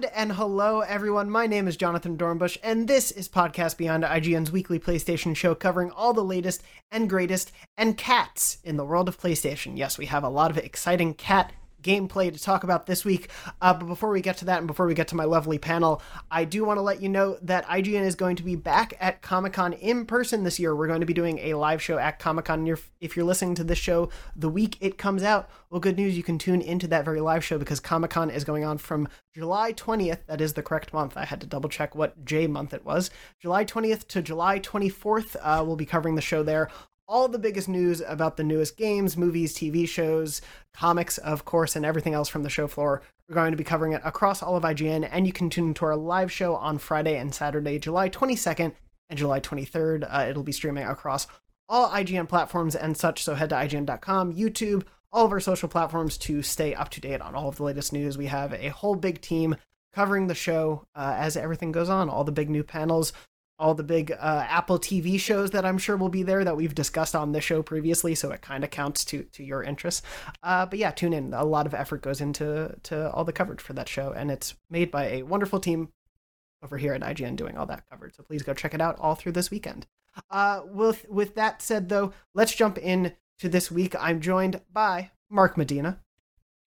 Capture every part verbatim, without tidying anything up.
Beyond, and hello everyone, my name is Jonathan Dornbush, and this is Podcast Beyond, I G N's weekly PlayStation show covering all the latest and greatest and cats in the world of PlayStation. Yes, we have a lot of exciting cat gameplay to talk about this week, uh, but before we get to that and before we get to my lovely panel, I do want to let you know that I G N is going to be back at Comic-Con in person this year. We're going to be doing a live show at Comic-Con. If you're listening to this show the week it comes out, well, good news, you can tune into that very live show because Comic-Con is going on from July twentieth, that is the correct month, I had to double check what J month it was, July twentieth to July twenty-fourth, uh, we'll be covering the show there. All the biggest news about the newest games, movies, T V shows, comics, of course, and everything else from the show floor. We're going to be covering it across all of I G N, and you can tune into our live show on Friday and Saturday, July twenty-second and July twenty-third. Uh, it'll be streaming across all I G N platforms and such, so head to I G N dot com, YouTube, all of our social platforms to stay up to date on all of the latest news. We have a whole big team covering the show uh, as everything goes on, all the big new panels, all the big uh, Apple T V shows that I'm sure will be there that we've discussed on this show previously, so it kind of counts to to your interests. Uh, but yeah, tune in. A lot of effort goes into to all the coverage for that show, and it's made by a wonderful team over here at I G N doing all that coverage. So please go check it out all through this weekend. Uh, with, with that said, though, let's jump in to this week. I'm joined by Mark Medina.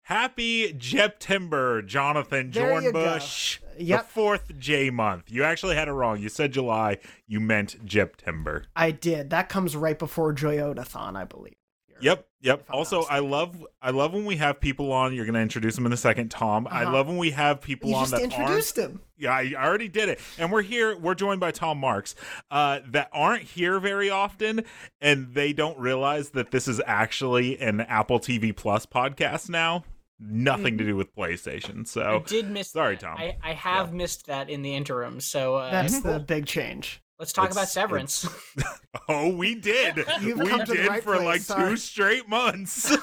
Happy Jeptember, Jonathan Dornbush. Yep. The fourth J month. You actually had it wrong. You said July. You meant Jeptember. I did. That comes right before Joyotathon, I believe. Yep, yep. Also, I love I love when we have people on. You're going to introduce them in a second, Tom. Uh-huh. I love when we have people you on just that introduced him. Yeah, I already did it. And we're here. We're joined by Tom Marks uh, that aren't here very often, and they don't realize that this is actually an Apple T V Plus podcast now. Nothing to do with PlayStation. So I did miss. Sorry, that. Tom. I, I have yeah. missed that in the interim. So uh, that's the big change. Let's talk it's, about Severance. Oh, we did. You've we did right for place, like sorry. two straight months.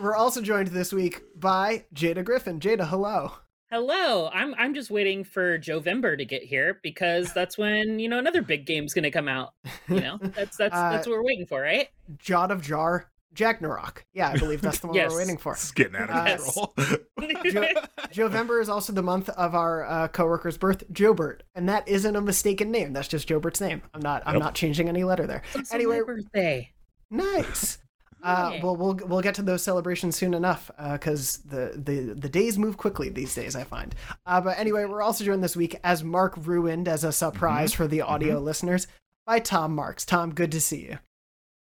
We're also joined this week by Jada Griffin. Jada, hello. Hello. I'm I'm just waiting for Jovember to get here because that's when, you know, another big game's going to come out. You know, that's that's uh, that's what we're waiting for, right? Jot of Jar. Ragnarok. Yeah, I believe that's the one yes. we're waiting for. It's getting out of control. Uh, jo- Jovember is also the month of our uh, coworker's birth, Jobert, and that isn't a mistaken name. That's just Jobert's name. I'm not. I'm nope. not changing any letter there. It's anyway, my birthday. Nice. Uh, well, we'll we'll get to those celebrations soon enough because uh, the, the, the days move quickly these days, I find. Uh, but anyway, we're also joined this week, as Mark ruined as a surprise mm-hmm. for the audio mm-hmm. listeners, by Tom Marks. Tom, good to see you.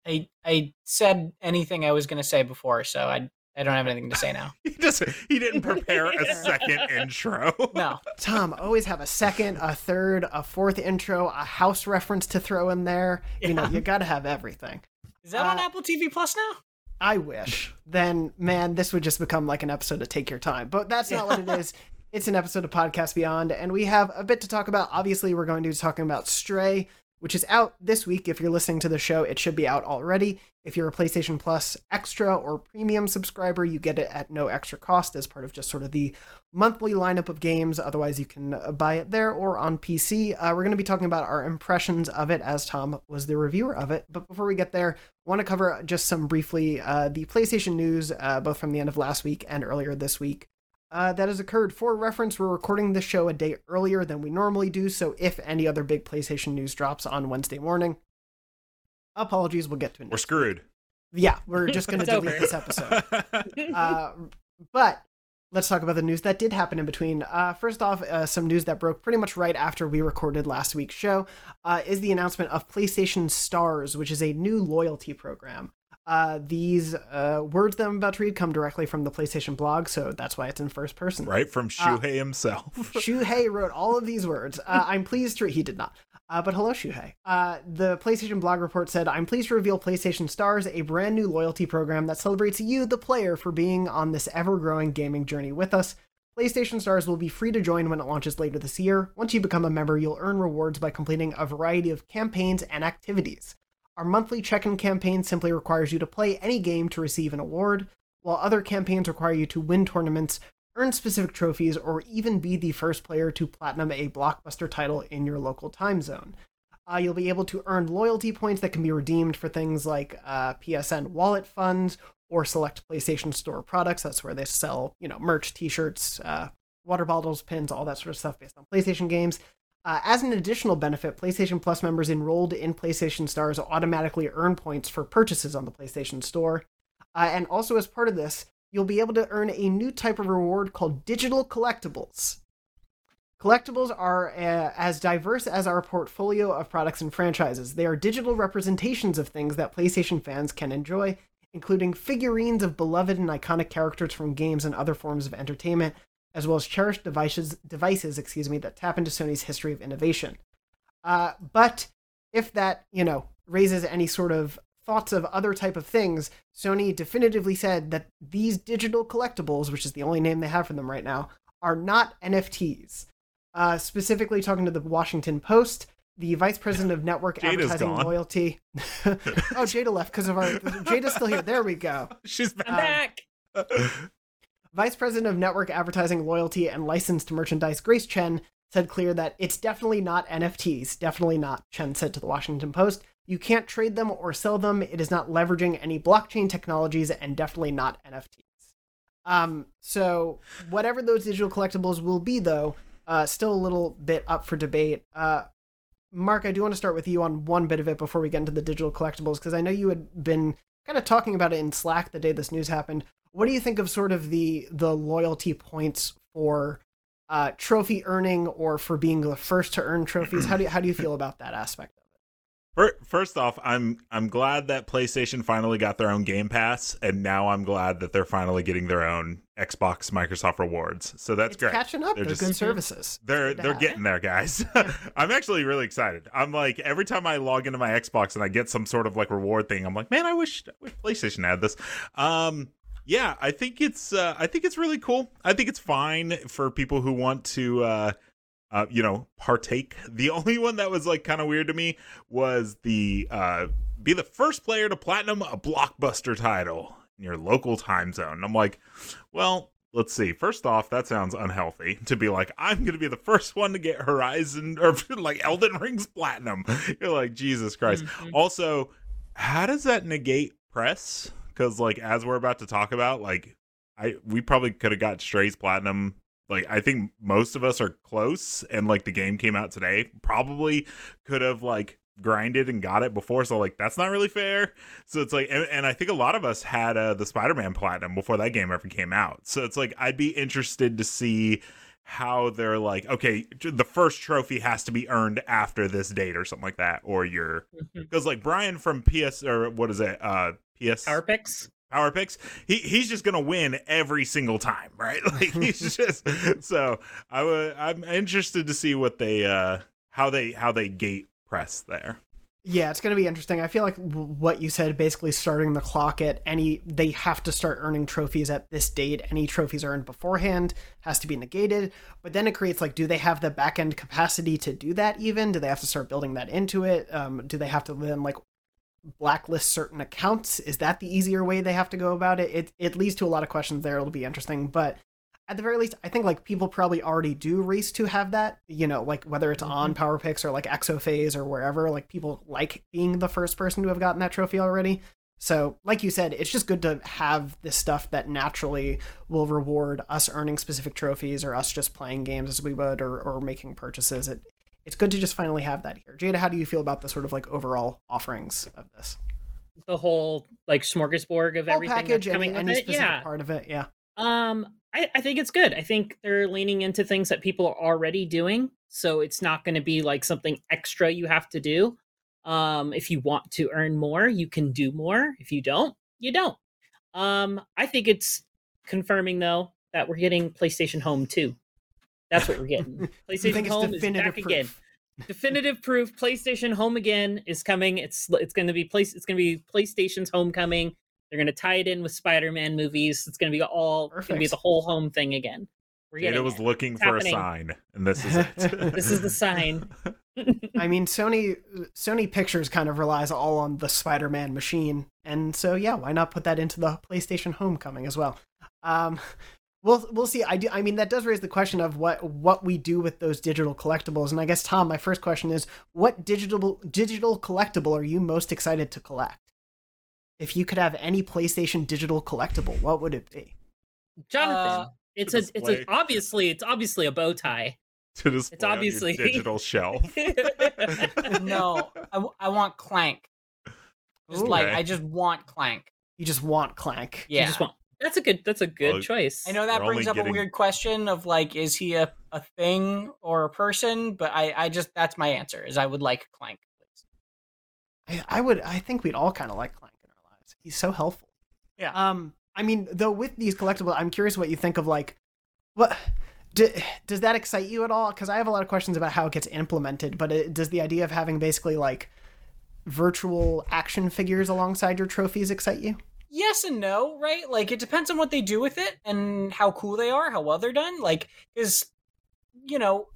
I I said anything I was going to say before, so I I don't have anything to say now. he just he didn't prepare a second intro. No, Tom, always have a second, a third, a fourth intro, a house reference to throw in there. Yeah. You know, you got to have everything. Is that uh, on Apple T V Plus now? I wish. Then, man, this would just become like an episode of Take Your Time. But that's not what it is. It's an episode of Podcast Beyond, and we have a bit to talk about. Obviously, we're going to be talking about Stray, which is out this week. If you're listening to the show, it should be out already. If you're a PlayStation Plus Extra or Premium subscriber, you get it at no extra cost as part of just sort of the monthly lineup of games. Otherwise, you can buy it there or on P C. Uh, we're going to be talking about our impressions of it as Tom was the reviewer of it. But before we get there, I want to cover just some briefly uh, the PlayStation news, uh, both from the end of last week and earlier this week. Uh, that has occurred. For reference, we're recording the show a day earlier than we normally do, so if any other big PlayStation news drops on Wednesday morning, apologies, we'll get to it next We're screwed. Week. Yeah, we're just going to delete over. this episode. Uh, but let's talk about the news that did happen in between. Uh, first off, uh, some news that broke pretty much right after we recorded last week's show uh, is the announcement of PlayStation Stars, which is a new loyalty program. Uh, these uh, words that I'm about to read come directly from the PlayStation blog, so that's why it's in first person. Right, from Shuhei uh, himself. Shuhei wrote all of these words. Uh, I'm pleased to... Re- he did not. Uh, but hello, Shuhei. Uh, the PlayStation blog report said, I'm pleased to reveal PlayStation Stars, a brand new loyalty program that celebrates you, the player, for being on this ever-growing gaming journey with us. PlayStation Stars will be free to join when it launches later this year. Once you become a member, you'll earn rewards by completing a variety of campaigns and activities. Our monthly check-in campaign simply requires you to play any game to receive an award, while other campaigns require you to win tournaments, earn specific trophies, or even be the first player to platinum a blockbuster title in your local time zone. Uh, you'll be able to earn loyalty points that can be redeemed for things like uh, P S N wallet funds or select PlayStation Store products. That's where they sell, you know, merch, t-shirts, uh, water bottles, pins, all that sort of stuff based on PlayStation games. Uh, as an additional benefit, PlayStation Plus members enrolled in PlayStation Stars automatically earn points for purchases on the PlayStation Store. Uh, and also as part of this, you'll be able to earn a new type of reward called digital collectibles. Collectibles are uh, as diverse as our portfolio of products and franchises. They are digital representations of things that PlayStation fans can enjoy, including figurines of beloved and iconic characters from games and other forms of entertainment, as well as cherished devices, devices, excuse me, that tap into Sony's history of innovation. Uh, but if that, you know, raises any sort of thoughts of other type of things, Sony definitively said that these digital collectibles, which is the only name they have for them right now, are not N F Ts. Uh, specifically talking to the Washington Post, the Vice President of Network Jada's Advertising gone. Loyalty. Oh, Jada left because of our... Jada's still here. There we go. She's back. Um, Vice President of Network Advertising Loyalty and Licensed Merchandise Grace Chen said clear that it's definitely not N F Ts. Definitely not, Chen said to the Washington Post. You can't trade them or sell them. It is not leveraging any blockchain technologies and definitely not N F Ts. Um, so whatever those digital collectibles will be, though, uh, still a little bit up for debate. Uh, Mark, I do want to start with you on one bit of it before we get into the digital collectibles, because I know you had been kind of talking about it in Slack the day this news happened. What do you think of sort of the the loyalty points for uh, trophy earning or for being the first to earn trophies? How do you, how do you feel about that aspect of it? First off, I'm I'm glad that PlayStation finally got their own Game Pass, and now I'm glad that they're finally getting their own Xbox Microsoft rewards. So that's it's great. Catching up. They're, they're just, good services. They're they're getting there, guys. I'm actually really excited. I'm like, every time I log into my Xbox and I get some sort of like reward thing, I'm like, man, I wish, I wish PlayStation had this. Um, Yeah, I think it's uh, I think it's really cool. I think it's fine for people who want to, uh, uh, you know, partake. The only one that was like kind of weird to me was the uh, be the first player to platinum a blockbuster title in your local time zone. And I'm like, well, let's see. First off, that sounds unhealthy to be like, I'm going to be the first one to get Horizon or like Elden Ring's platinum. You're like, Jesus Christ. Mm-hmm. Also, how does that negate press? Because, like, as we're about to talk about, like, I we probably could have got Stray's platinum. Like, I think most of us are close, and, like, the game came out today. Probably could have, like, grinded and got it before, so, like, that's not really fair. So it's like, and, and I think a lot of us had uh, the Spider-Man platinum before that game ever came out. So it's like, I'd be interested to see how they're like, okay, the first trophy has to be earned after this date or something like that, or your... Because, like, Brian from P S... Or what is it? Uh... Yes. Power Picks. Power Picks. He he's just gonna win every single time, right? Like he's just so I would I'm interested to see what they uh how they how they gate press there. Yeah, it's gonna be interesting. I feel like what you said, basically starting the clock at any they have to start earning trophies at this date. Any trophies earned beforehand has to be negated. But then it creates like, do they have the back end capacity to do that even? Do they have to start building that into it? Um, do they have to then like blacklist certain accounts? Is that the easier way they have to go about it? it it leads to a lot of questions there. It'll be interesting, but at the very least I think like people probably already do race to have that, you know, like whether it's mm-hmm. on Power Picks or like Exophase or wherever, like people like being the first person to have gotten that trophy already. So like you said, it's just good to have this stuff that naturally will reward us earning specific trophies or us just playing games as we would, or, or making purchases. It It's good to just finally have that here. Jada, how do you feel about the sort of like overall offerings of this? The whole like smorgasbord of whole everything package, that's coming any, with any it? Specific yeah. part of it, yeah. Um, I, I think it's good. I think they're leaning into things that people are already doing, so it's not going to be like something extra you have to do. Um, if you want to earn more, you can do more. If you don't, you don't. Um, I think it's confirming though that we're getting PlayStation Home too. That's what we're getting. PlayStation Home is back proof. Again. Definitive proof. PlayStation Home again is coming. It's it's going to be place. It's going to be PlayStation's Homecoming. They're going to tie it in with Spider-Man movies. It's going to be all. Perfect. It's going to be the whole home thing again. We're Jada was it. looking it's for happening. a sign, and this is it. This is the sign. I mean, Sony Sony Pictures kind of relies all on the Spider-Man machine, and so yeah, why not put that into the PlayStation Homecoming as well? Um, We'll we'll see. I do. I mean, that does raise the question of what what we do with those digital collectibles. And I guess, Tom, my first question is, what digital digital collectible are you most excited to collect? if you could have any PlayStation digital collectible, what would it be? Jonathan, uh, it's a, it's a, obviously it's obviously a bow tie. To display it's obviously on your digital shelf. No, I, w- I want Clank. Just Ooh, like okay. I just want Clank. You just want Clank. Yeah, you just want... that's a good. That's a good well, choice. I know that brings up getting... a weird question of like, is he a, a thing or a person? But I, I just that's my answer is I would like Clank. Please. I, I would. I think we'd all kind of like Clank in our lives. He's so helpful. Yeah. Um. I mean, though, with these collectibles, I'm curious what you think of like, what. Do, does that excite you at all? Because I have a lot of questions about how it gets implemented, but it, does the idea of having basically like virtual action figures alongside your trophies excite you? Yes and no, right? Like it depends on what they do with it and how cool they are, how well they're done. Like is, you know,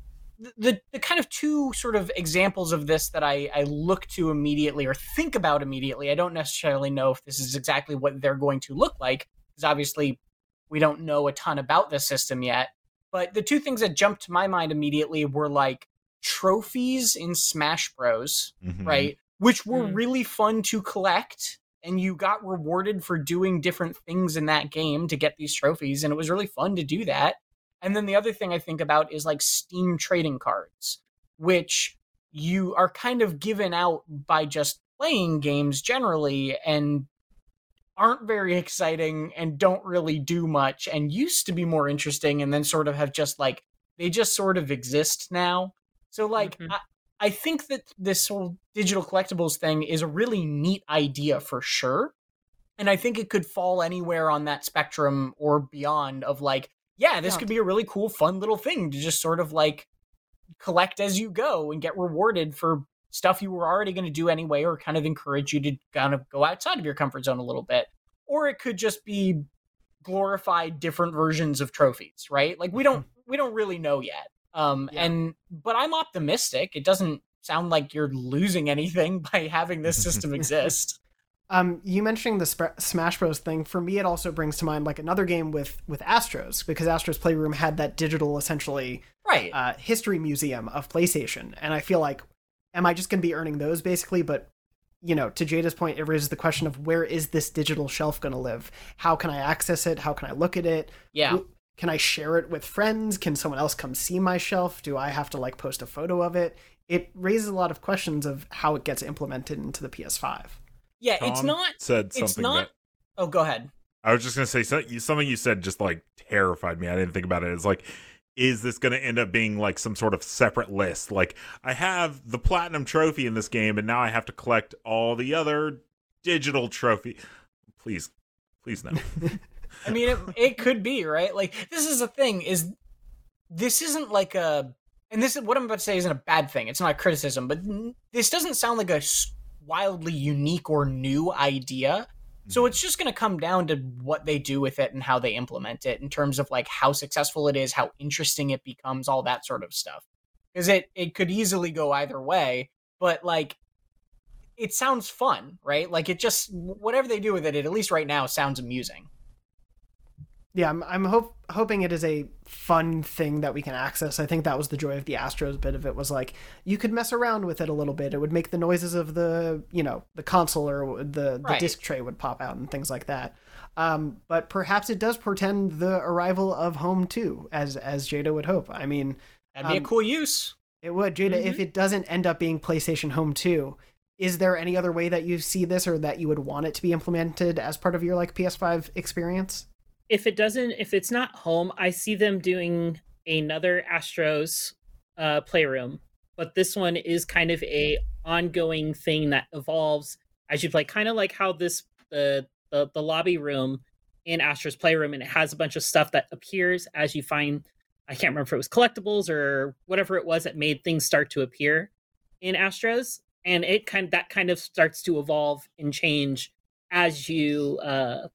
the the kind of two sort of examples of this that I, I look to immediately or think about immediately. I don't necessarily know if this is exactly what they're going to look like, because obviously we don't know a ton about this system yet. But the two things that jumped to my mind immediately were like trophies in Smash Bros, mm-hmm. right? Which were mm. really fun to collect. And you got rewarded for doing different things in that game to get these trophies. And it was really fun to do that. And then the other thing I think about is like Steam trading cards, which you are kind of given out by just playing games generally and aren't very exciting and don't really do much and used to be more interesting and then sort of have just like, they just sort of exist now. So like, mm-hmm. I, I think that this whole digital collectibles thing is a really neat idea for sure. And I think it could fall anywhere on that spectrum or beyond of like, yeah, this yeah. could be a really cool, fun little thing to just sort of like collect as you go and get rewarded for stuff you were already going to do anyway, or kind of encourage you to kind of go outside of your comfort zone a little bit. Or it could just be glorified different versions of trophies, right? Like we don't, we don't really know yet. Um, yeah. And, but I'm optimistic. It doesn't sound like you're losing anything by having this system exist. Um, you mentioning the Sp- Smash Bros thing, for me, it also brings to mind like another game with, with Astro's, because Astro's Playroom had that digital essentially right. uh, history museum of PlayStation. And I feel like, am I just going to be earning those basically? But, you know, to Jada's point, it raises the question of where is this digital shelf going to live? How can I access it? How can I look at it? Yeah. Can I share it with friends? Can someone else come see my shelf? Do I have to like post a photo of it? It raises a lot of questions of how it gets implemented into the P S five. Yeah, Tom it's not. Said something it's not. That, oh, go ahead. I was just going to say something you said just like terrified me. I didn't think about it. It's like, is this going to end up being like some sort of separate list? Like I have the platinum trophy in this game and now I have to collect all the other digital trophy. Please, please no. I mean, it, it could be, right? Like this is the thing is this isn't like a, and this is what I'm about to say isn't a bad thing. It's not a criticism, but this doesn't sound like a wildly unique or new idea. So it's just going to come down to what they do with it and how they implement it in terms of like how successful it is, how interesting it becomes, all that sort of stuff. Because it, it could easily go either way, but like it sounds fun, right? Like it just, whatever they do with it, it at least right now sounds amusing. Yeah, I'm, I'm hope, hoping it is a fun thing that we can access. I think that was the joy of the Astros bit of it was like, you could mess around with it a little bit. It would make the noises of the, you know, the console or the, right. the disc tray would pop out and things like that. Um, but perhaps it does portend the arrival of Home two, as as Jada would hope. I mean... That'd um, be a cool use. It would, Jada. Mm-hmm. If it doesn't end up being PlayStation Home two, is there any other way that you see this or that you would want it to be implemented as part of your like P S five experience? If it doesn't, if it's not home, I see them doing another Astro's uh, Playroom. But this one is kind of a ongoing thing that evolves as you play, kind of like how this uh, the the lobby room in Astro's Playroom, and it has a bunch of stuff that appears as you find. I can't remember if it was collectibles or whatever it was that made things start to appear in Astro's, and it kind of, that kind of starts to evolve and change as you. Uh,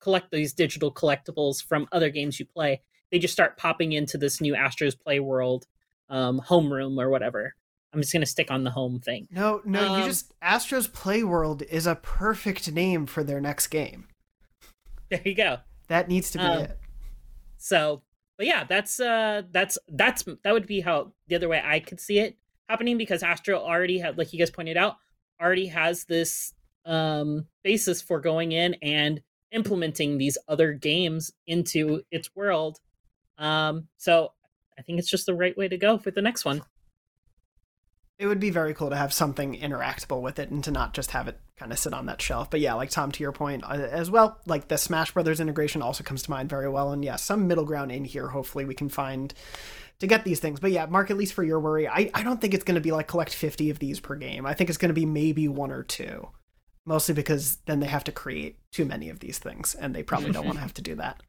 collect these digital collectibles from other games you play. They just start popping into this new Astro's Play World um, homeroom or whatever. I'm just going to stick on the home thing. No, no, um, you just... Astro's Play World is a perfect name for their next game. There you go. That needs to be um, it. So, but yeah, that's, uh, that's, that's, that would be how the other way I could see it happening because Astro already had, like you guys pointed out, already has this um, basis for going in and implementing these other games into its world. Um, so I think it's just the right way to go for the next one. It would be very cool to have something interactable with it and to not just have it kind of sit on that shelf. But yeah, like Tom, to your point as well, like the Smash Brothers integration also comes to mind very well. And yeah, some middle ground in here, hopefully we can find to get these things. But yeah, Mark, at least for your worry, I, I don't think it's going to be like collect fifty of these per game. I think it's going to be maybe one or two, mostly because then they have to create too many of these things and they probably don't want to have to do that.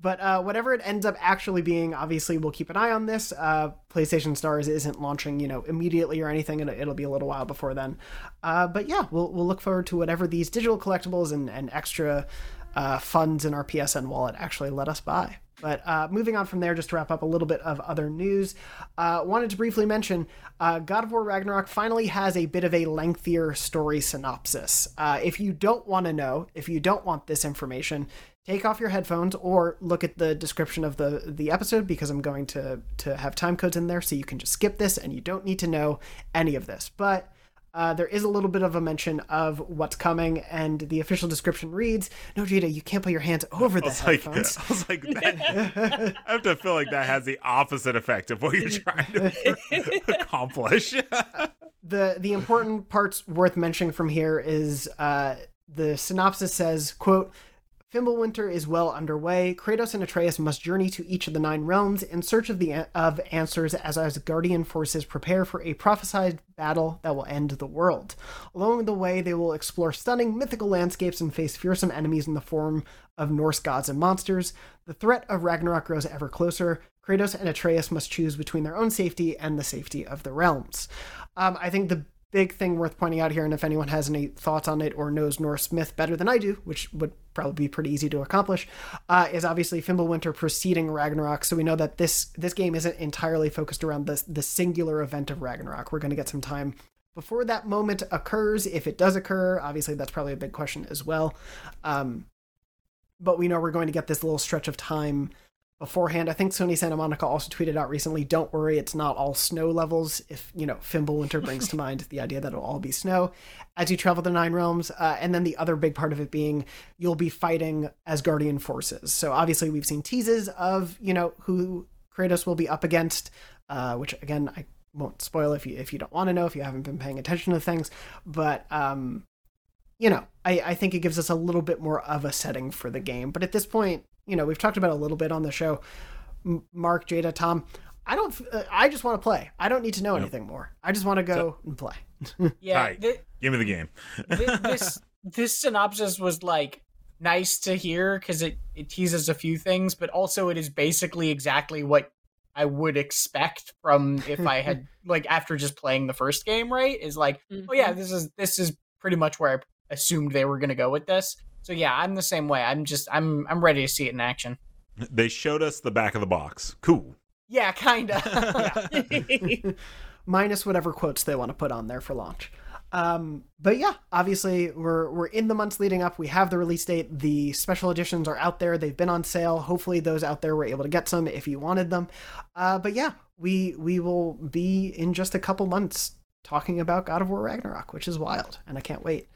But uh, whatever it ends up actually being, obviously we'll keep an eye on this. Uh, PlayStation Stars isn't launching, you know, immediately or anything, and it'll be a little while before then. Uh, but yeah, we'll we'll look forward to whatever these digital collectibles and, and extra uh, funds in our P S N wallet actually let us buy. But uh, moving on from there, just to wrap up a little bit of other news, uh, wanted to briefly mention uh, God of War Ragnarok finally has a bit of a lengthier story synopsis. Uh, if you don't want to know, if you don't want this information, take off your headphones or look at the description of the, the episode, because I'm going to, to have time codes in there so you can just skip this and you don't need to know any of this. But Uh, there is a little bit of a mention of what's coming, and the official description reads, "No, Jada, you can't put your hands over the I headphones." Like, I was like, that, I have to feel like that has the opposite effect of what you're trying to accomplish. the The important parts worth mentioning from here is uh, the synopsis says, quote, "Fimbulwinter is well underway. Kratos and Atreus must journey to each of the nine realms in search of the of answers as Asgardian forces prepare for a prophesied battle that will end the world. Along the way, they will explore stunning mythical landscapes and face fearsome enemies in the form of Norse gods and monsters. The threat of Ragnarok grows ever closer. Kratos and Atreus must choose between their own safety and the safety of the realms." Um, I think the big thing worth pointing out here, and if anyone has any thoughts on it or knows Norse myth better than I do, which would probably be pretty easy to accomplish, uh, is obviously Fimbulwinter preceding Ragnarok. So we know that this this game isn't entirely focused around the, the singular event of Ragnarok. We're going to get some time before that moment occurs, if it does occur. Obviously, that's probably a big question as well. Um, but we know we're going to get this little stretch of time beforehand. I think Sony Santa Monica also tweeted out recently, "Don't worry, it's not all snow levels." If, you know, Fimbulwinter brings to mind the idea that it'll all be snow as you travel the nine realms. Uh, and then the other big part of it being you'll be fighting Asgardian forces. So obviously we've seen teases of, you know, who Kratos will be up against, uh, which again, I won't spoil if you, if you don't want to know, if you haven't been paying attention to things, but, um, you know, I, I think it gives us a little bit more of a setting for the game. But at this point, you know, we've talked about a little bit on the show, Mark, Jada, Tom, I don't, uh, I just want to play. I don't need to know yep. anything more. I just want to go so, and play. Yeah. Right. The, Give me the game. the, this, this synopsis was like nice to hear because it, it teases a few things, but also it is basically exactly what I would expect from if I had like after just playing the first game, right? Is like, mm-hmm. oh yeah, this is, this is pretty much where I assumed they were going to go with this. So yeah, I'm the same way. I'm just I'm I'm ready to see it in action. They showed us the back of the box. Cool. Yeah, kind of. Minus whatever quotes they want to put on there for launch. Um, but yeah, obviously we're we're in the months leading up. We have the release date. The special editions are out there. They've been on sale. Hopefully those out there were able to get some if you wanted them. Uh, but yeah, we we will be in just a couple months talking about God of War Ragnarok, which is wild, and I can't wait.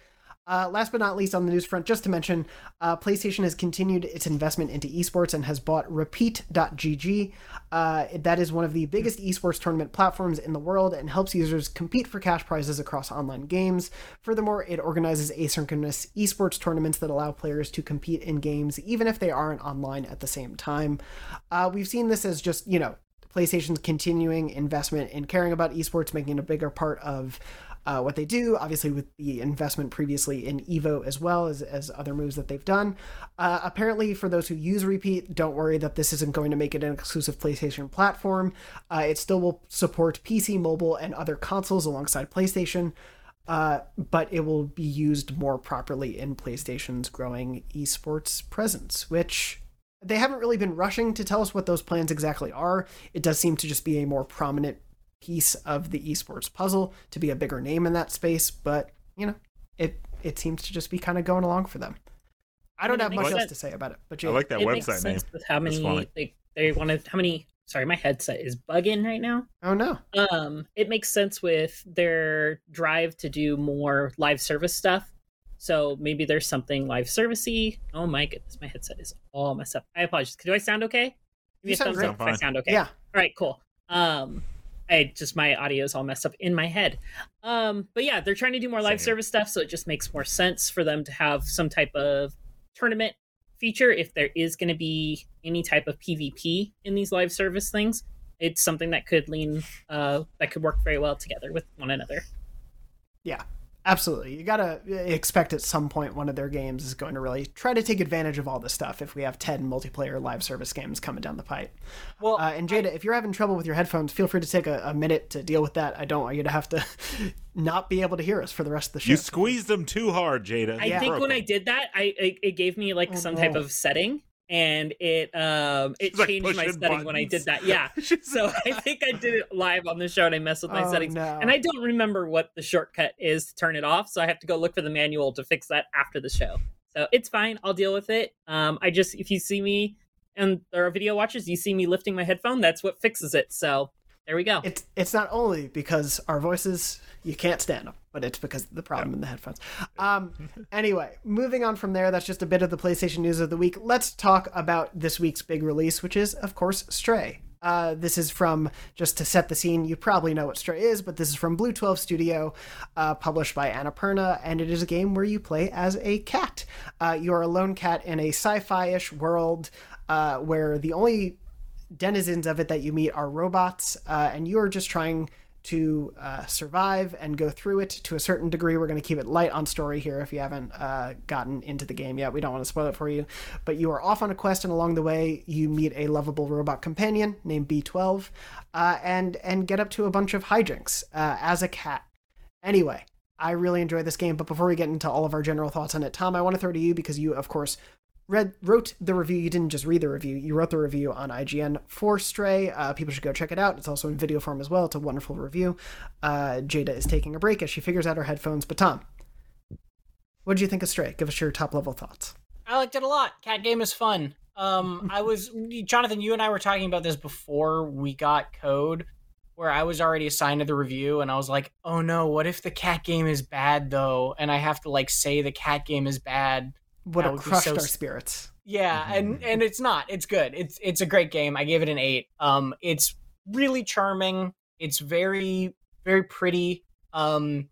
Uh, last but not least on the news front, just to mention, uh, PlayStation has continued its investment into esports and has bought Repeat dot G G. Uh, that is one of the biggest esports tournament platforms in the world and helps users compete for cash prizes across online games. Furthermore, it organizes asynchronous esports tournaments that allow players to compete in games even if they aren't online at the same time. Uh, we've seen this as just, you know, PlayStation's continuing investment in caring about esports, making it a bigger part of Uh, what they do, obviously with the investment previously in Evo as well as, as other moves that they've done. Uh, apparently, for those who use Repeat, don't worry that this isn't going to make it an exclusive PlayStation platform. Uh, it still will support P C, mobile, and other consoles alongside PlayStation, uh, but it will be used more properly in PlayStation's growing esports presence, which they haven't really been rushing to tell us what those plans exactly are. It does seem to just be a more prominent piece of the esports puzzle to be a bigger name in that space, but you know, it it seems to just be kind of going along for them. I don't I mean, have much else that, to say about it, but Jay, I like that it website makes sense name. With how many like they wanted? How many? Sorry, my headset is bugging right now. Oh no! Um, it makes sense with their drive to do more live service stuff. So maybe there's something live servicey. Oh my goodness, my headset is all messed up. I apologize. Do I sound okay? Give me a thumbs up if I sound okay. Yeah. All right, cool. Um, I just, my audio is all messed up in my head. Um, but yeah, they're trying to do more live Same. service stuff, so it just makes more sense for them to have some type of tournament feature if there is going to be any type of PvP in these live service things. It's something that could lean, uh, that could work very well together with one another. Yeah, absolutely. You gotta expect at some point one of their games is going to really try to take advantage of all this stuff if we have ten multiplayer live service games coming down the pipe. Well, uh, and Jada, I... if you're having trouble with your headphones, feel free to take a, a minute to deal with that. I don't want you to have to not be able to hear us for the rest of the show. You squeezed them too hard, Jada. I yeah. think when I did that, I it, it gave me like oh, some no. type of setting. And it um it She's changed like my setting buttons. When I did that. Yeah. So I think I did it live on the show and I messed with my oh, settings. No. And I don't remember what the shortcut is to turn it off. So I have to go look for the manual to fix that after the show. So it's fine. I'll deal with it. Um, I just, if you see me and there are video watchers, you see me lifting my headphone. That's what fixes it. So there we go. It's it's not only because our voices, you can't stand them, but it's because of the problem yeah. in the headphones. Um, anyway, moving on from there, that's just a bit of the PlayStation news of the week. Let's talk about this week's big release, which is, of course, Stray. Uh, this is from, just to set the scene, you probably know what Stray is, but this is from B twelve Studio, uh, published by Annapurna, and it is a game where you play as a cat. Uh, you are a lone cat in a sci-fi-ish world uh, where the only denizens of it that you meet are robots, uh, and you are just trying to uh, survive and go through it to a certain degree. We're going to keep it light on story here if you haven't uh, gotten into the game yet. We don't want to spoil it for you, but you are off on a quest, and along the way you meet a lovable robot companion named B twelve uh, and and get up to a bunch of hijinks uh, as a cat. Anyway, I really enjoy this game, but before we get into all of our general thoughts on it, Tom, I want to throw to you because you, of course, Read, wrote the review. You didn't just read the review, you wrote the review on I G N for Stray. Uh, people should go check it out. It's also in video form as well. It's a wonderful review. Uh, Jada is taking a break as she figures out her headphones. But Tom, what did you think of Stray? Give us your top level thoughts. I liked it a lot. Cat game is fun. Um, I was, Jonathan, you and I were talking about this before we got code, where I was already assigned to the review and I was like, oh no, what if the cat game is bad though? And I have to like say the cat game is bad. Would have crushed so... our spirits. Yeah, mm-hmm. and, and it's not. It's good. It's it's a great game. I gave it an eight. Um, it's really charming. It's very, very pretty. Um,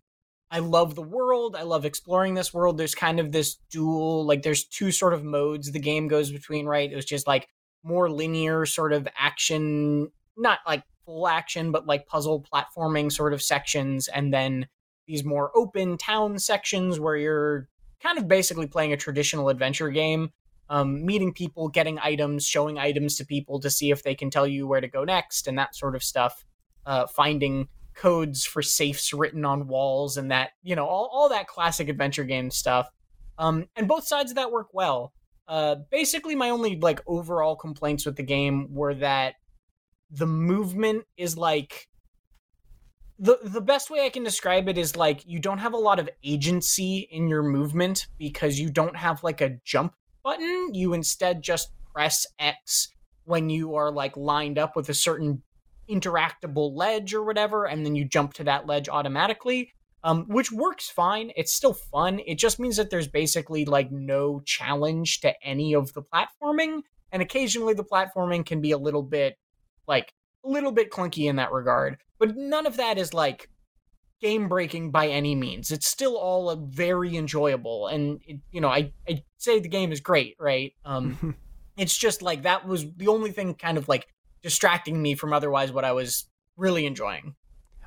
I love the world. I love exploring this world. There's kind of this dual, like there's two sort of modes the game goes between, right? It was just like more linear sort of action, not like full action, but like puzzle platforming sort of sections. And then these more open town sections where you're kind of basically playing a traditional adventure game, um, meeting people, getting items, showing items to people to see if they can tell you where to go next and that sort of stuff, uh, finding codes for safes written on walls and that, you know, all, all that classic adventure game stuff. Um, and both sides of that work well. Uh, basically, my only like overall complaints with the game were that the movement is like, The the best way I can describe it is like you don't have a lot of agency in your movement because you don't have like a jump button. You instead just press X when you are like lined up with a certain interactable ledge or whatever, and then you jump to that ledge automatically, um, which works fine. It's still fun. It just means that there's basically like no challenge to any of the platforming, and occasionally the platforming can be a little bit like a little bit clunky in that regard. But none of that is, like, game-breaking by any means. It's still all a very enjoyable. And, it, you know, I, I say the game is great, right? Um, it's just, like, that was the only thing kind of, like, distracting me from otherwise what I was really enjoying.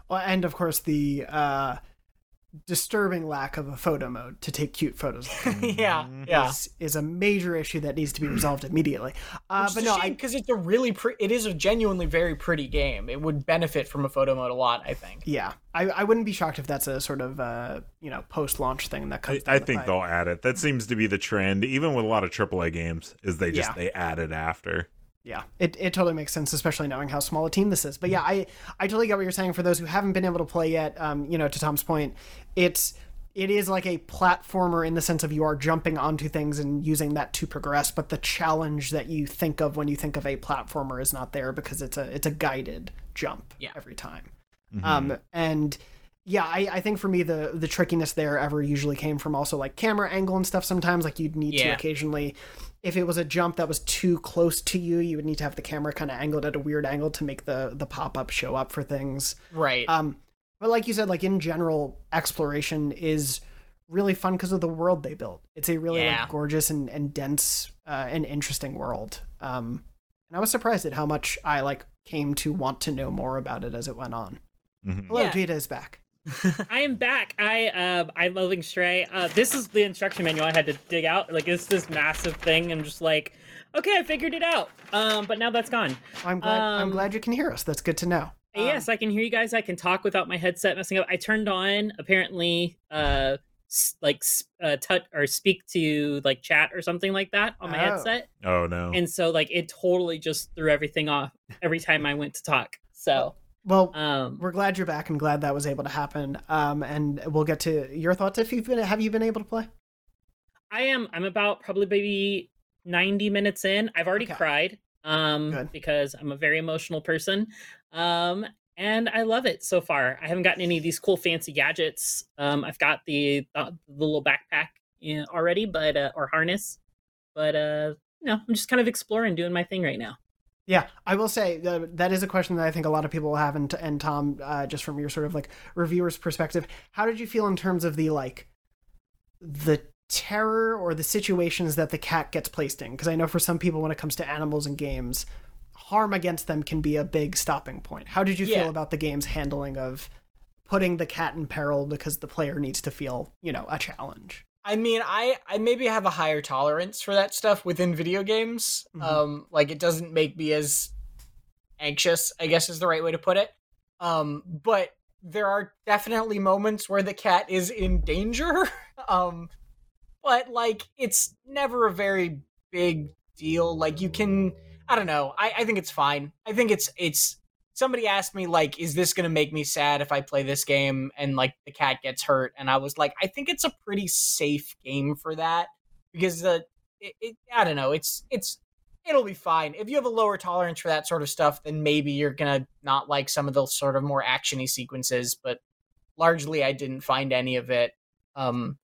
Well, and, of course, the uh, disturbing lack of a photo mode to take cute photos. yeah, yeah. Is, is a major issue that needs to be resolved immediately. Uh, but no, because it's a really pre- it is a genuinely very pretty game. It would benefit from a photo mode a lot, I think. Yeah, I, I wouldn't be shocked if that's a sort of uh, you know post-launch thing that comes. I, I the think pipe. They'll add it. That seems to be the trend, even with a lot of triple A games, is they just yeah. they add it after. Yeah, it, it totally makes sense, especially knowing how small a team this is. But yeah, I, I totally get what you're saying. For those who haven't been able to play yet, um, you know, to Tom's point, it's it is like a platformer in the sense of you are jumping onto things and using that to progress. But the challenge that you think of when you think of a platformer is not there because it's a it's a guided jump yeah. every time. Mm-hmm. Um, and yeah, I, I think for me, the, the trickiness there ever usually came from also like camera angle and stuff sometimes. Like you'd need yeah. to occasionally, if it was a jump that was too close to you, you would need to have the camera kind of angled at a weird angle to make the, the pop-up show up for things. Right. Um, but like you said, like in general, exploration is really fun because of the world they built. It's a really yeah. like, gorgeous and, and dense uh, and interesting world. Um, and I was surprised at how much I like came to want to know more about it as it went on. Mm-hmm. Hello, yeah. Jada is back. I am back. I uh, I'm loving Stray. Uh, this is the instruction manual I had to dig out. Like it's this massive thing. I'm just like, okay, I figured it out. Um, but now that's gone. I'm glad. Um, I'm glad you can hear us. That's good to know. Um, yes, I can hear you guys. I can talk without my headset messing up. I turned on apparently, uh, like uh, tut or speak to like chat or something like that on my oh. headset. Oh no! And so like it totally just threw everything off every time I went to talk. So. Well, um, we're glad you're back and glad that was able to happen. Um, and we'll get to your thoughts if you've been, have you been able to play? I am. I'm about probably maybe ninety minutes in. I've already okay. cried um, Good. because I'm a very emotional person. Um, and I love it so far. I haven't gotten any of these cool fancy gadgets. Um, I've got the, uh, the little backpack in already, but uh, or harness. But uh, you know, I'm just kind of exploring, doing my thing right now. Yeah, I will say that, that is a question that I think a lot of people have, and, and Tom, uh, just from your sort of like reviewer's perspective, how did you feel in terms of the like the terror or the situations that the cat gets placed in? Because I know for some people when it comes to animals and games, harm against them can be a big stopping point. How did you yeah. feel about the game's handling of putting the cat in peril because the player needs to feel, you know, a challenge? I mean, I, I maybe have a higher tolerance for that stuff within video games. Mm-hmm. Um, like, it doesn't make me as anxious, I guess is the right way to put it. Um, but there are definitely moments where the cat is in danger. um, but, like, it's never a very big deal. Like, you can... I don't know. I, I think it's fine. I think it's... it's somebody asked me, like, is this going to make me sad if I play this game and, like, the cat gets hurt? And I was like, I think it's a pretty safe game for that because, the, it, it, I don't know, it's it's it'll be fine. If you have a lower tolerance for that sort of stuff, then maybe you're going to not like some of those sort of more action-y sequences, but largely I didn't find any of it um,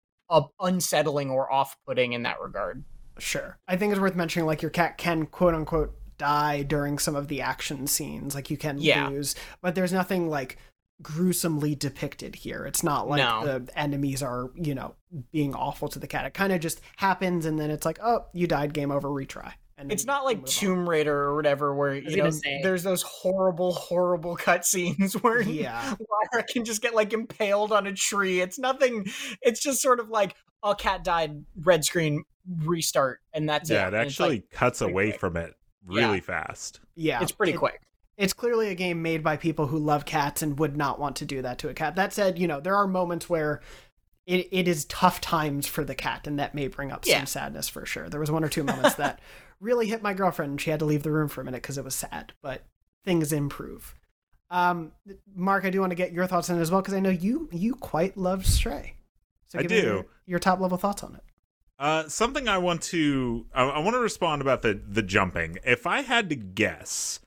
unsettling or off-putting in that regard. Sure. I think it's worth mentioning, like, your cat can, quote-unquote, die during some of the action scenes, like you can yeah. lose, but there's nothing like gruesomely depicted here. It's not like no. the enemies are, you know, being awful to the cat. It kind of just happens and then it's like, oh, you died, game over, retry. And it's not like Tomb Raider or whatever where you know there's those horrible horrible cutscenes where yeah Lara can just get like impaled on a tree. It's nothing. It's just sort of like, oh, cat died, red screen, restart, and that's yeah, it. Yeah, it actually like, cuts away quick. From it really yeah. fast. Yeah, it's pretty it, quick. It's clearly a game made by people who love cats and would not want to do that to a cat. That said, you know, there are moments where it, it is tough times for the cat, and that may bring up yeah. some sadness for sure. There was one or two moments that really hit my girlfriend, and she had to leave the room for a minute because it was sad, but things improve. Um, Mark, I do want to get your thoughts on it as well, because I know you you quite love Stray. So give I do. me your, your top-level thoughts on it. Uh, something I want to I, I want to respond about the the jumping. If I had to guess,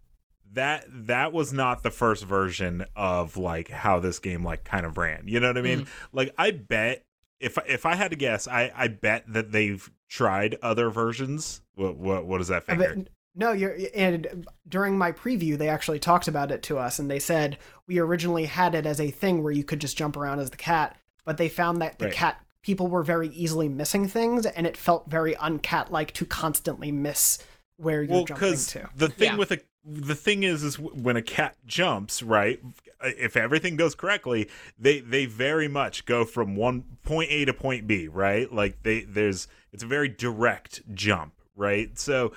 that that was not the first version of like how this game like kind of ran. You know what I mean? Mm. Like I bet if if I had to guess, I, I bet that they've tried other versions. What what what is that finger? Bet, no, you're and during my preview, they actually talked about it to us, and they said we originally had it as a thing where you could just jump around as the cat, but they found that the right. cat. People were very easily missing things, and it felt very uncat-like to constantly miss where you're well, jumping to. The thing yeah. with a the thing is, is when a cat jumps, right? If everything goes correctly, they they very much go from one point A to point B, right? Like they there's it's a very direct jump, right? So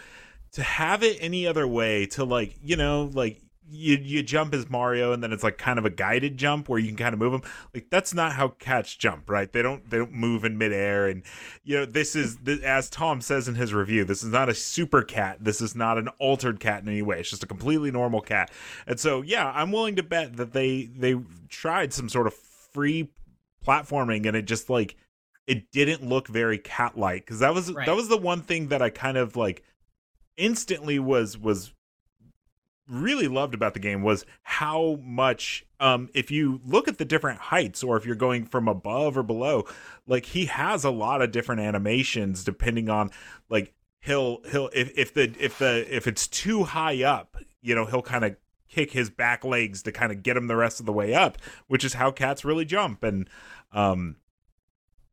to have it any other way, to like you know like. You you jump as Mario, and then it's like kind of a guided jump where you can kind of move them. Like that's not how cats jump, right? They don't they don't move in midair, and you know this is this, as Tom says in his review, this is not a super cat. This is not an altered cat in any way. It's just a completely normal cat. And so yeah, I'm willing to bet that they they tried some sort of free platforming, and it just like it didn't look very cat-like because that was right. that was the one thing that I kind of like instantly was was. really loved about the game was how much, um, if you look at the different heights or if you're going from above or below, like he has a lot of different animations depending on like he'll, he'll, if, if the, if the, if it's too high up, you know, he'll kind of kick his back legs to kind of get him the rest of the way up, which is how cats really jump. And, um,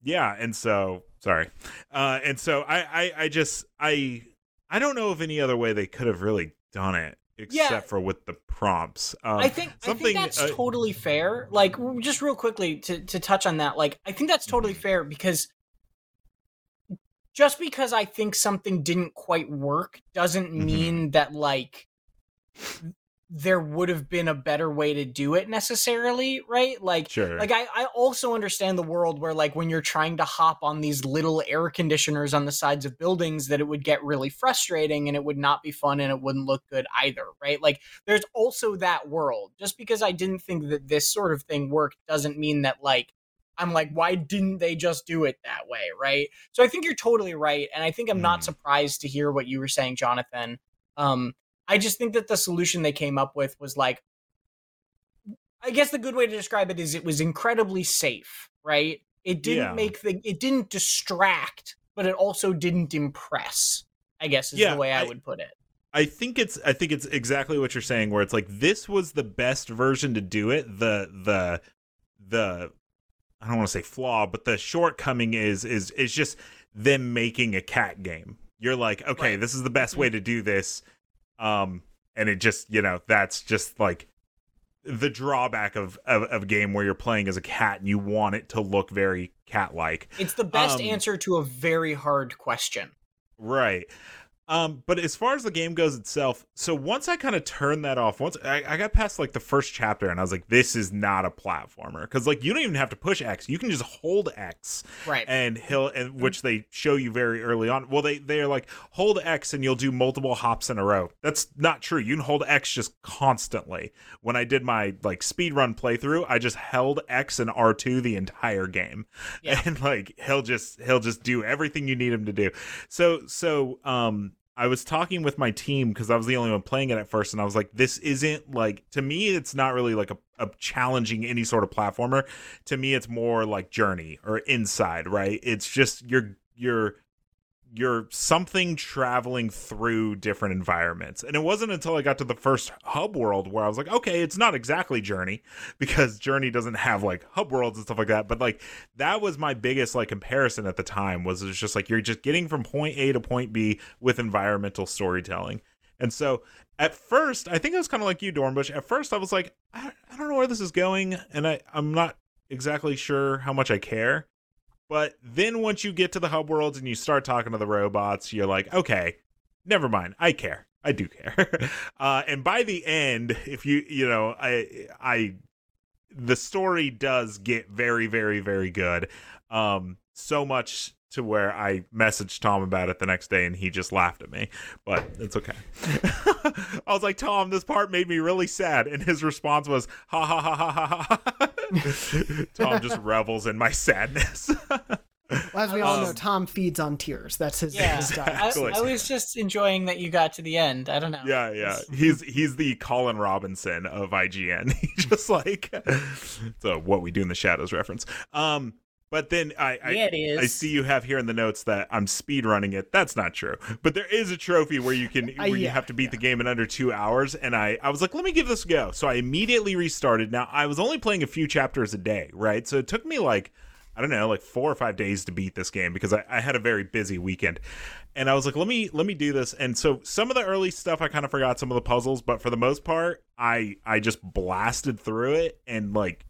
yeah. And so, sorry. Uh, and so I, I, I just, I, I don't know of any other way they could have really done it except yeah. for with the prompts. Um, I think something, I think that's uh, totally fair. Like just real quickly to, to touch on that. Like, I think that's totally fair because just because I think something didn't quite work doesn't mean that like there would have been a better way to do it necessarily, right? Like, sure. like I, I also understand the world where like when you're trying to hop on these little air conditioners on the sides of buildings that it would get really frustrating and it would not be fun and it wouldn't look good either, right? Like there's also that world. Just because I didn't think that this sort of thing worked doesn't mean that like, I'm like, why didn't they just do it that way, right? So I think you're totally right. And I think I'm mm. not surprised to hear what you were saying, Jonathan. Um, I just think that the solution they came up with was like, I guess the good way to describe it is it was incredibly safe, right? It didn't yeah. make the, it didn't distract, but it also didn't impress, I guess is yeah, the way I, I would put it. I think it's, I think it's exactly what you're saying, where it's like, this was the best version to do it. The, the, the, I don't want to say flaw, but the shortcoming is, is, is just them making a cat game. You're like, okay, right. this is the best way to do this. Um, and it just, you know, that's just like the drawback of, of, of a game where you're playing as a cat and you want it to look very cat-like. It's the best um, answer to a very hard question. Right. Um, but as far as the game goes itself, so once I kind of turned that off, once I, I got past like the first chapter and I was like, this is not a platformer. Because like you don't even have to push X. You can just hold X. Right. And he'll and which they show you very early on. Well, they, they're like, hold X and you'll do multiple hops in a row. That's not true. You can hold X just constantly. When I did my like speedrun playthrough, I just held X and R two the entire game. Yeah. And like he'll just he'll just do everything you need him to do. So so um I was talking with my team because I was the only one playing it at first. And I was like, this isn't like, to me, it's not really like a, a challenging any sort of platformer. To me, it's more like Journey or Inside, right? It's just you're, you're, you're something traveling through different environments. And it wasn't until I got to the first hub world where I was like, okay, it's not exactly Journey because Journey doesn't have like hub worlds and stuff like that. But like, that was my biggest like comparison at the time was it's just like, you're just getting from point A to point B with environmental storytelling. And so at first, I think I was kind of like you, Dornbush. At first I was like, I don't know where this is going. And I, I'm not exactly sure how much I care. But then once you get to the hub worlds and you start talking to the robots, you're like, okay, never mind. I care. I do care. uh, and by the end, if you, you know, I, I, the story does get very, very, very good. Um, so much to where I messaged Tom about it the next day and he just laughed at me, but it's okay. I was like, Tom, this part made me really sad. And his response was, ha ha ha ha ha ha. Tom just revels in my sadness. Well, as we all um, know, Tom feeds on tears. That's his yeah. exactly. I, I was just enjoying that you got to the end. I don't know. Yeah, yeah. He's he's the Colin Robinson of I G N. He's just like so What We Do in the Shadows reference. Um, but then I I, yeah, it is. I see you have here in the notes that I'm speedrunning it. That's not true. But there is a trophy where you can where uh, yeah, you have to beat yeah. the game in under two hours. And I, I was like, let me give this a go. So I immediately restarted. Now, I was only playing a few chapters a day, right? So it took me like, I don't know, like four or five days to beat this game because I, I had a very busy weekend. And I was like, let me let me do this. And so some of the early stuff, I kind of forgot some of the puzzles. But for the most part, I I just blasted through it and like,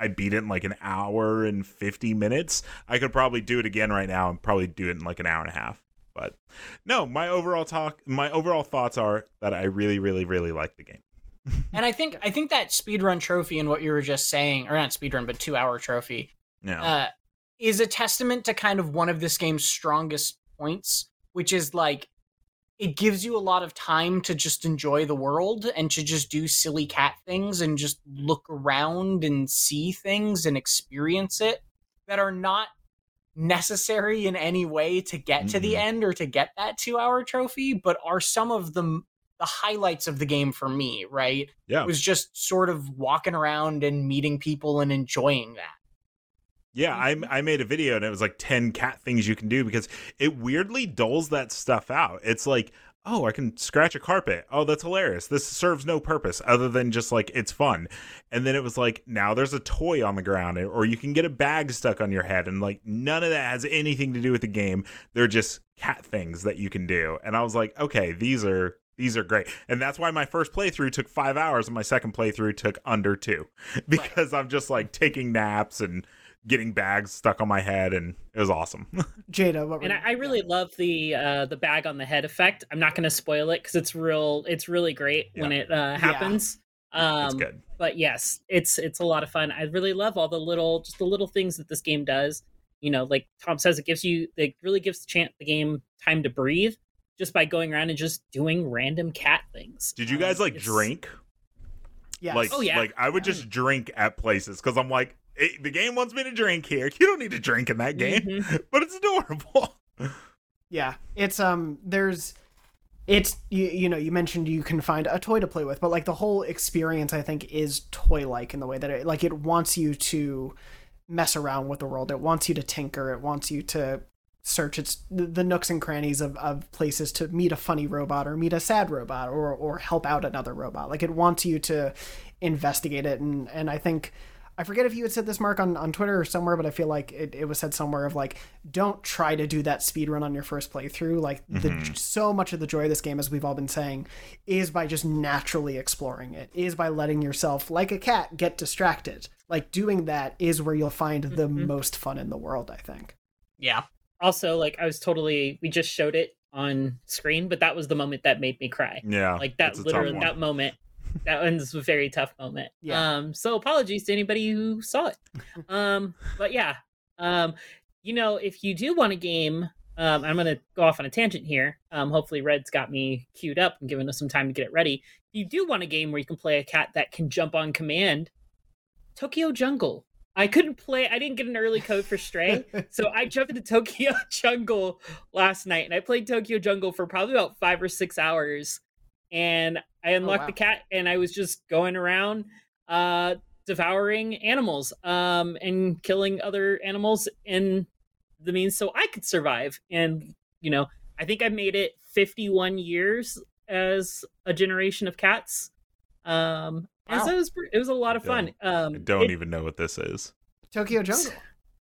I beat it in like an hour and fifty minutes. I could probably do it again right now and probably do it in like an hour and a half. But no, my overall talk, my overall thoughts are that I really, really, really like the game. And I think, I think that speedrun trophy and what you were just saying, or not speedrun, but two hour trophy yeah. uh, is a testament to kind of one of this game's strongest points, which is like, it gives you a lot of time to just enjoy the world and to just do silly cat things and just look around and see things and experience it that are not necessary in any way to get mm-hmm. to the end or to get that two hour trophy, but are some of the the highlights of the game for me, right? Yeah. It was just sort of walking around and meeting people and enjoying that. Yeah, I, I made a video and it was like ten cat things you can do, because it weirdly dulls that stuff out. It's like, oh, I can scratch a carpet. Oh, that's hilarious. This serves no purpose other than just like it's fun. And then it was like, now there's a toy on the ground, or you can get a bag stuck on your head. And like none of that has anything to do with the game. They're just cat things that you can do. And I was like, okay, these are these are great. And that's why my first playthrough took five hours and my second playthrough took under two, because right. I'm just like taking naps and getting bags stuck on my head, and it was awesome. Jada, what were and you? I really love the uh the bag on the head effect. I'm not going to spoil it because it's real it's really great yeah. when it uh happens. Yeah. Um good. But yes, it's it's a lot of fun. I really love all the little just the little things that this game does. You know, like Tom says, it gives you it really gives the chance the game time to breathe just by going around and just doing random cat things. Did you guys um, like it's... drink? Yes. Like, oh, yeah. Like I would yeah. just drink at places because I'm like, It, the game wants me to drink here. You don't need to drink in that game, mm-hmm. but it's adorable. Yeah, it's um, there's, it's you, you know, you mentioned you can find a toy to play with, but like the whole experience, I think, is toy-like in the way that it, like, it wants you to mess around with the world. It wants you to tinker. It wants you to search its the nooks and crannies of, of places to meet a funny robot or meet a sad robot or or help out another robot. Like, it wants you to investigate it, and and I think. I forget if you had said this, Mark, on, on Twitter or somewhere, but I feel like it, it was said somewhere of like, don't try to do that speed run on your first playthrough. Like mm-hmm. the, so much of the joy of this game, as we've all been saying, is by just naturally exploring it, is by letting yourself, like a cat, get distracted. Like doing that is where you'll find the mm-hmm. most fun in the world, I think. Yeah. Also, like I was totally, we just showed it on screen, but that was the moment that made me cry. Yeah. Like that literally, that moment. That one's a very tough moment. Yeah. Um, so apologies to anybody who saw it. Um, but yeah, um, you know, if you do want a game, um, I'm going to go off on a tangent here. Um, hopefully Red's got me queued up and given us some time to get it ready. If you do want a game where you can play a cat that can jump on command, Tokyo Jungle. I couldn't play. I didn't get an early code for Stray. So I jumped into Tokyo Jungle last night, and I played Tokyo Jungle for probably about five or six hours. And I unlocked oh, wow. the cat, and I was just going around uh, devouring animals um, and killing other animals in the means so I could survive. And, you know, I think I made it fifty-one years as a generation of cats. Um, wow. so it, was, it was a lot of fun. Um, I don't it, even know what this is. Tokyo Jungle.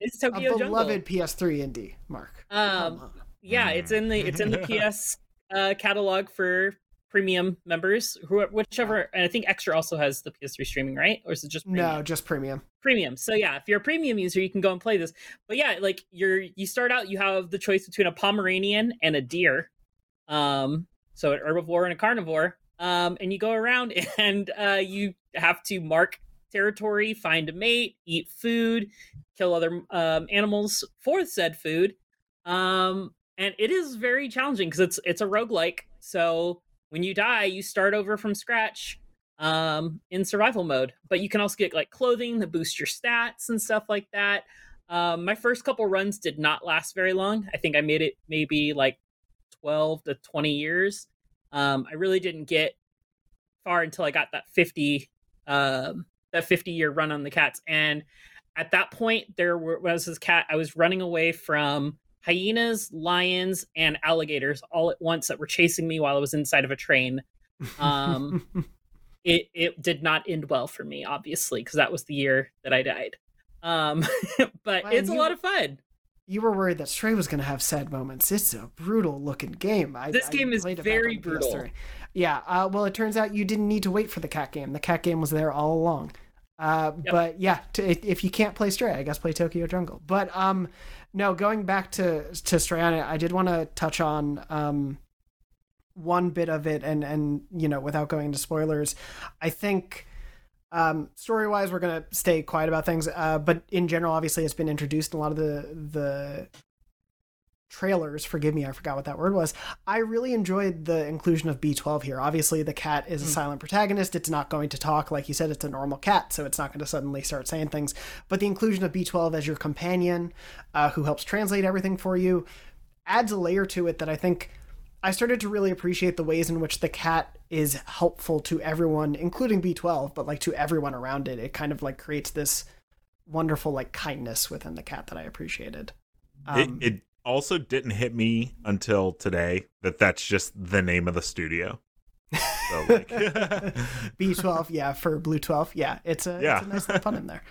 It's Tokyo Jungle. A beloved P S three indie, Mark. Um, yeah, it's in the it's in the P S uh, catalog for premium members, whoever, whichever. And I think Extra also has the P S three streaming, right? Or is it just premium? No, just premium. Premium. So yeah, if you're a premium user, you can go and play this. But yeah, like you're you start out, you have the choice between a Pomeranian and a deer. Um, so an herbivore and a carnivore. Um, and you go around and uh, you have to mark territory, find a mate, eat food, kill other um, animals for said food. Um, and it is very challenging because it's it's a roguelike. So when you die, you start over from scratch um, in survival mode. But you can also get like clothing that boosts your stats and stuff like that. Um, my first couple runs did not last very long. I think I made it maybe like twelve to twenty years. Um, I really didn't get far until I got that fifty um, that fifty year run on the cats. And at that point, there were, when I was this cat, I was running away from hyenas, lions, and alligators all at once that were chasing me while I was inside of a train. Um, it it did not end well for me, obviously, because that was the year that I died. Um, but well, it's you, a lot of fun. You were worried that Stray was going to have sad moments. It's a brutal looking game. I, this I game is very brutal. P S three. Yeah. Uh, well, it turns out you didn't need to wait for the cat game. The cat game was there all along. Uh, yep. But yeah, to, if you can't play Stray, I guess play Tokyo Jungle. But um, no, going back to to Stray on it, I did want to touch on um one bit of it, and and you know, without going into spoilers, I think um story wise we're gonna stay quiet about things. Uh, but in general, obviously, it's been introduced in a lot of the the trailers. Forgive me, I forgot what that word was. I really enjoyed the inclusion of B twelve here. Obviously, the cat is a mm. silent protagonist. It's not going to talk. Like you said, it's a normal cat, so it's not going to suddenly start saying things. But the inclusion of B twelve as your companion, uh, who helps translate everything for you, adds a layer to it that I think I started to really appreciate the ways in which the cat is helpful to everyone, including B twelve, but like to everyone around it. It kind of like creates this wonderful like kindness within the cat that I appreciated. Um, it, it also didn't hit me until today that that's just the name of the studio. So, like, B twelve, yeah, for Blue twelve, yeah, it's a, yeah. It's a nice little pun in there.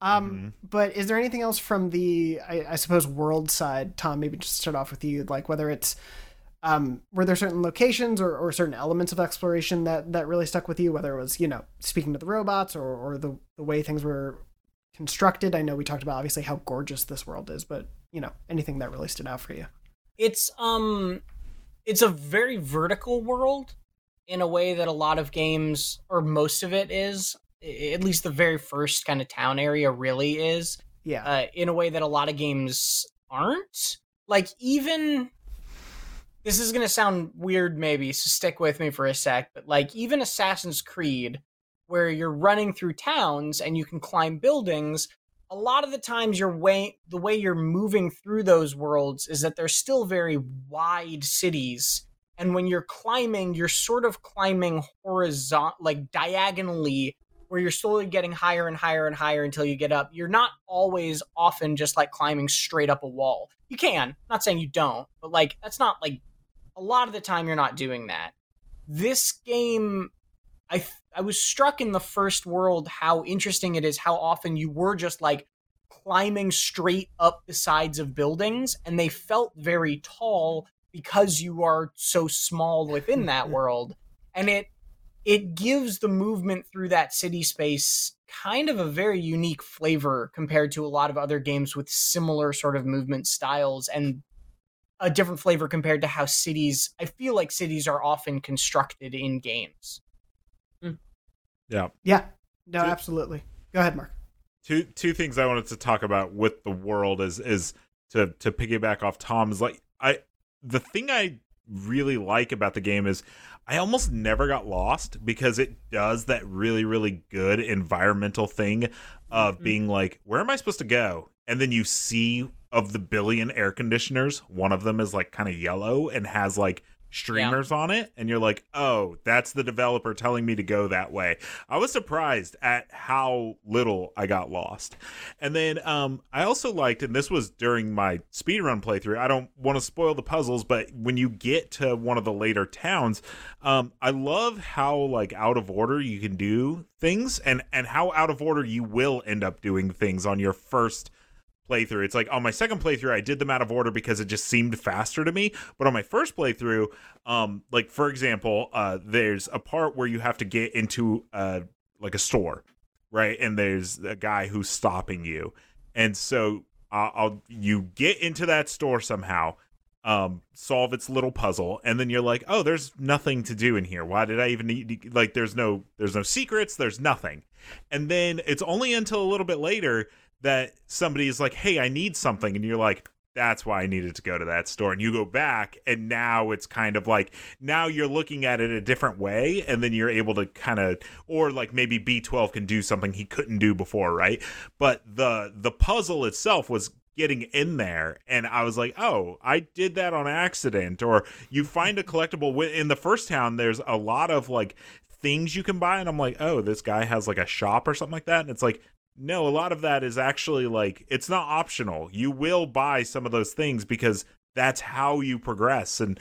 Um, mm-hmm. But is there anything else from the, I, I suppose, world side, Tom? Maybe just start off with you, like whether it's um, were there certain locations or, or certain elements of exploration that, that really stuck with you? Whether it was, you know, speaking to the robots or, or the the way things were constructed. I know we talked about obviously how gorgeous this world is, but you know, anything that really stood out for you? It's um, it's a very vertical world in a way that a lot of games, or most of it is, at least the very first kind of town area really is. Yeah. Uh, in a way that a lot of games aren't. Like, even... This is going to sound weird, maybe, so stick with me for a sec, but, like, even Assassin's Creed, where you're running through towns and you can climb buildings, a lot of the times your way, the way you're moving through those worlds is that they're still very wide cities. And when you're climbing, you're sort of climbing horizon, like, diagonally, where you're slowly getting higher and higher and higher until you get up. You're not always often just like climbing straight up a wall. You can, I'm not saying you don't, but like, that's not like a lot of the time you're not doing that. This game, I, I was struck in the first world, how interesting it is, how often you were just like climbing straight up the sides of buildings, and they felt very tall because you are so small within that world. And it, It gives the movement through that city space kind of a very unique flavor compared to a lot of other games with similar sort of movement styles, and a different flavor compared to how cities, I feel like cities are often constructed in games. Mm. Yeah. Yeah. No, two, absolutely. Go ahead, Mark. Two two things I wanted to talk about with the world is is to to piggyback off Tom's, like I the thing I really like about the game is I almost never got lost, because it does that really, really good environmental thing of being like, where am I supposed to go? And then you see of the billion air conditioners, one of them is like kind of yellow and has like streamers yeah. on it. And you're like, oh, that's the developer telling me to go that way. I was surprised at how little I got lost. And then um, I also liked, and this was during my speedrun playthrough, I don't want to spoil the puzzles, but when you get to one of the later towns, um, I love how like out of order you can do things, and, and how out of order you will end up doing things on your first playthrough. It's like on my second playthrough I did them out of order because it just seemed faster to me, but on my first playthrough um like for example uh there's a part where you have to get into uh like a store, right, and there's a guy who's stopping you, and so uh, I'll you get into that store somehow, um solve its little puzzle, and then you're like, oh, there's nothing to do in here, why did I even need, like there's no there's no secrets, there's nothing. And then it's only until a little bit later that somebody is like, hey, I need something, and you're like, that's why I needed to go to that store, and you go back, and now it's kind of like, now you're looking at it a different way, and then you're able to kind of, or like maybe B twelve can do something he couldn't do before, right? But the the puzzle itself was getting in there, and I was like, oh, I did that on accident. Or you find a collectible in the first town, there's a lot of like things you can buy, and I'm like, oh, this guy has like a shop or something like that, and it's like, no, a lot of that is actually like, it's not optional. You will buy some of those things because that's how you progress. And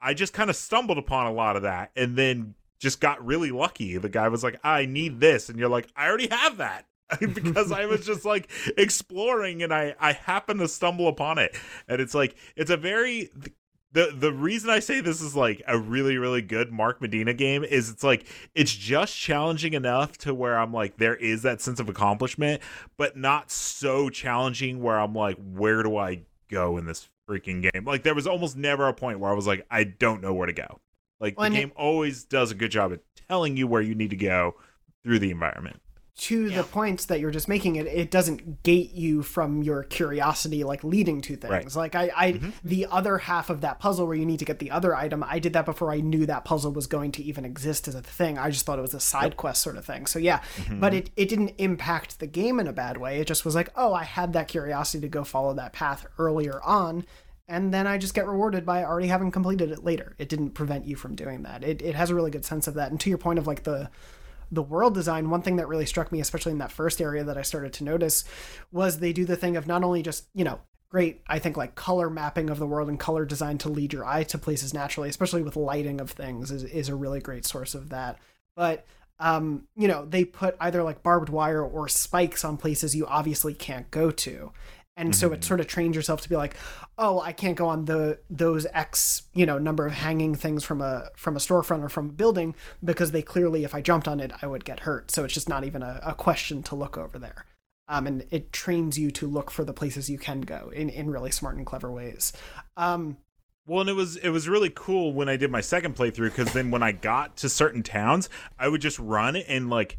I just kind of stumbled upon a lot of that and then just got really lucky. The guy was like, I need this. And you're like, I already have that because I was just like exploring and I, I happened to stumble upon it. And it's like, it's a very... The the reason I say this is like a really, really good Mark Medina game is it's like, it's just challenging enough to where I'm like, there is that sense of accomplishment, but not so challenging where I'm like, where do I go in this freaking game? Like there was almost never a point where I was like, I don't know where to go. Like well, the game it, always does a good job at telling you where you need to go through the environment. To yeah. the points that you're just making, it, it doesn't gate you from your curiosity, like leading to things. Right. Like I, I mm-hmm. the other half of that puzzle where you need to get the other item, I did that before I knew that puzzle was going to even exist as a thing. I just thought it was a side yep. quest sort of thing. So yeah, mm-hmm. but it, it didn't impact the game in a bad way. It just was like, oh, I had that curiosity to go follow that path earlier on. and then I just get rewarded by already having completed it later. It didn't prevent you from doing that. It it has a really good sense of that. And to your point of like the the world design, one thing that really struck me, especially in that first area that I started to notice, was they do the thing of not only just, you know, great, I think like color mapping of the world and color design to lead your eye to places naturally, especially with lighting of things is, is a really great source of that. But, um, you know, they put either like barbed wire or spikes on places you obviously can't go to. And so it sort of trains yourself to be like, oh, I can't go on the those X, you know, number of hanging things from a from a storefront or from a building because they clearly, if I jumped on it, I would get hurt. So it's just not even a, a question to look over there. Um, and it trains you to look for the places you can go in, in really smart and clever ways. Um, well, and it was it was really cool when I did my second playthrough because then when I got to certain towns, I would just run and like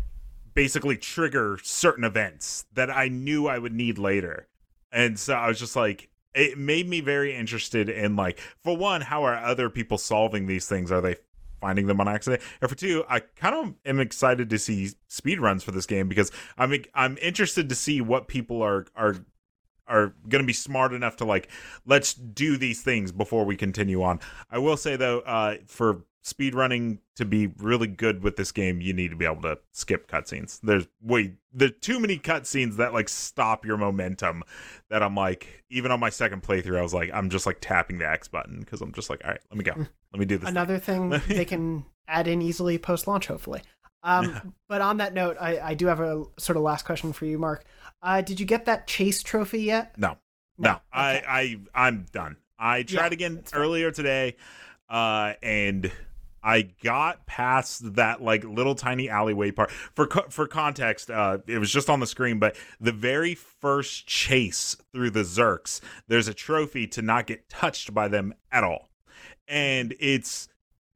basically trigger certain events that I knew I would need later. And so I was just like, it made me very interested in like, for one, how are other people solving these things? Are they finding them on accident? And for two, I kind of am excited to see speedruns for this game because I'm I'm interested to see what people are are are going to be smart enough to like, let's do these things before we continue on. I will say though, uh, for speedrunning to be really good with this game, you need to be able to skip cutscenes. There's way there's too many cutscenes that like stop your momentum that I'm like, even on my second playthrough, I was like, I'm just like tapping the X button because I'm just like, all right, let me go. Let me do this. Another thing, thing they can add in easily post-launch, hopefully. Um, but on that note, I, I do have a sort of last question for you, Mark. Uh, did you get that chase trophy yet? No. No. no. Okay. I, I I'm done. I tried yeah, again earlier today, uh, and I got past that like little tiny alleyway part. For co- for context, uh, it was just on the screen, but the very first chase through the Zerks, there's a trophy to not get touched by them at all. And it's,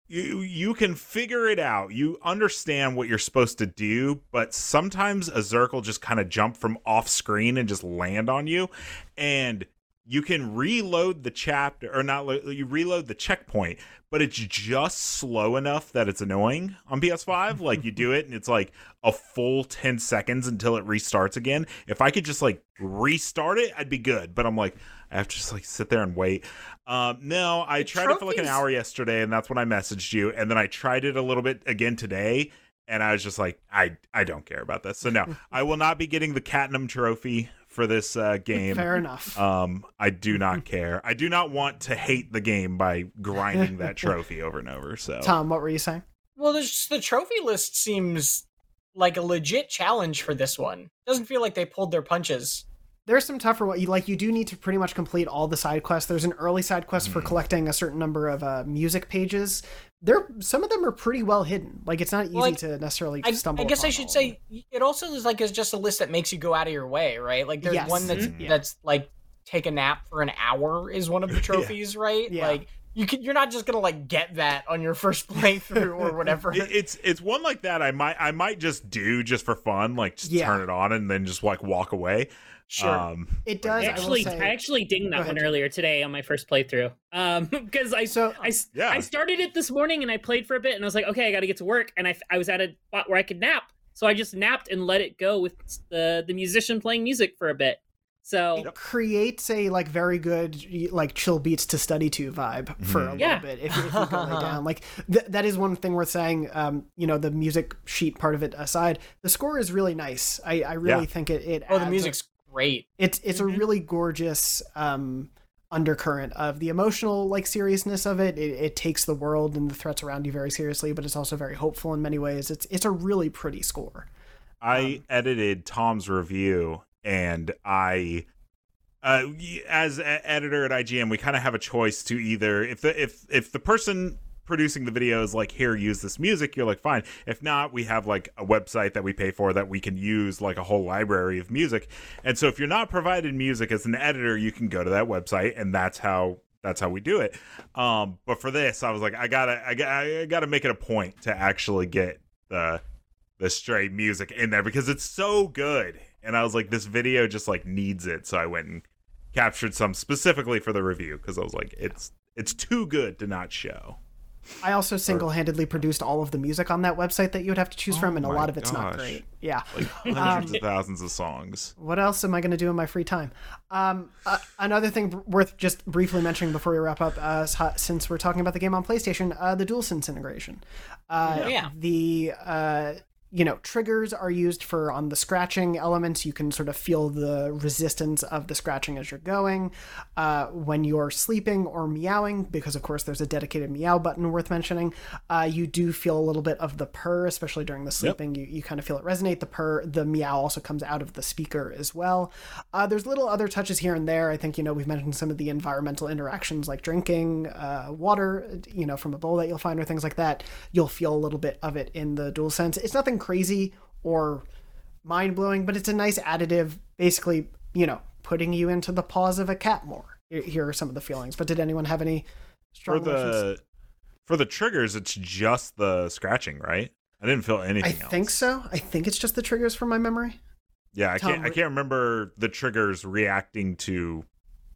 you you can figure it out. You understand what you're supposed to do, but sometimes a Zerk will just kind of jump from off screen and just land on you. And you can reload the chapter, or not, you reload the checkpoint, but it's just slow enough that it's annoying on P S five. Like, you do it, and it's like a full ten seconds until it restarts again. If I could just, like, restart it, I'd be good. But I'm like, I have to just, like, sit there and wait. Um, no, I tried it for, like, an hour yesterday, and that's when I messaged you. And then I tried it a little bit again today, and I was just like, I, I don't care about this. So, no, I will not be getting the Catnum Trophy for this uh, game. Fair enough. Um, I do not care. I do not want to hate the game by grinding that trophy over and over. So, Tom, what were you saying? Well, there's just, the trophy list seems like a legit challenge for this one. Doesn't feel like they pulled their punches. There's some tougher ones. Like, you do need to pretty much complete all the side quests. There's an early side quest mm. for collecting a certain number of uh, music pages. There, some of them are pretty well hidden. Like, it's not easy well, like, to necessarily I, stumble. I guess upon I should say it also is like it's just a list that makes you go out of your way, right? Like, there's yes. one that's mm-hmm. that's like take a nap for an hour is one of the trophies, yeah. right? Yeah. Like, you can, you're not just gonna like get that on your first playthrough or whatever. It, it's it's one like that. I might I might just do just for fun, like just yeah. turn it on and then just like walk away. Sure. Um, it does. I actually, I, I actually dinged that one earlier today on my first playthrough. Um, because I so I, yeah. I started it this morning and I played for a bit and I was like, okay, I got to get to work. And I, I was at a spot where I could nap, so I just napped and let it go with the the musician playing music for a bit. So it creates a like very good like chill beats to study to vibe for a yeah. little bit if, if you go lay down. Like th- that is one thing worth saying. Um, you know, the music sheet part of it aside, the score is really nice. I, I really yeah. think it it. Oh, adds the music's. A- Great. It's it's mm-hmm. a really gorgeous um, undercurrent of the emotional like seriousness of it. it. It takes the world and the threats around you very seriously, but it's also very hopeful in many ways. It's it's a really pretty score. I um, edited Tom's review, and I, uh, as a- editor at I G N, we kind of have a choice to either if the if if the person producing the video is like, here, use this music, you're like, fine. If not, we have like a website that we pay for that we can use like a whole library of music. And so if you're not provided music as an editor, you can go to that website, and that's how that's how we do it. Um, but for this, I was like, I gotta I gotta, I gotta make it a point to actually get the the Stray music in there because it's so good. And I was like, this video just like needs it. So I went and captured some specifically for the review because I was like, it's it's too good to not show. I also single-handedly produced all of the music on that website that you would have to choose oh from, and a lot of it's gosh. not great. Yeah. Like hundreds um, of thousands of songs. What else am I going to do in my free time? Um, uh, another thing worth just briefly mentioning before we wrap up, uh, since we're talking about the game on PlayStation, uh, the DualSense integration. Uh, yeah. The... Uh, You know, triggers are used for on the scratching elements. You can sort of feel the resistance of the scratching as you're going. Uh, when you're sleeping or meowing, because of course there's a dedicated meow button worth mentioning, uh, you do feel a little bit of the purr, especially during the sleeping. Yep. You, you kind of feel it resonate. The purr, the meow also comes out of the speaker as well. Uh, there's little other touches here and there. I think, you know, we've mentioned some of the environmental interactions like drinking uh, water, you know, from a bowl that you'll find or things like that. You'll feel a little bit of it in the DualSense. It's nothing crazy or mind-blowing, but it's a nice additive, basically, you know, putting you into the paws of a cat more. Here are some of the feelings. But did anyone have any strong for the emotions? For the triggers, it's just the scratching, right? I didn't feel anything I else. think so I think it's just the triggers from my memory. Yeah, I Tom, can't I can't remember the triggers reacting to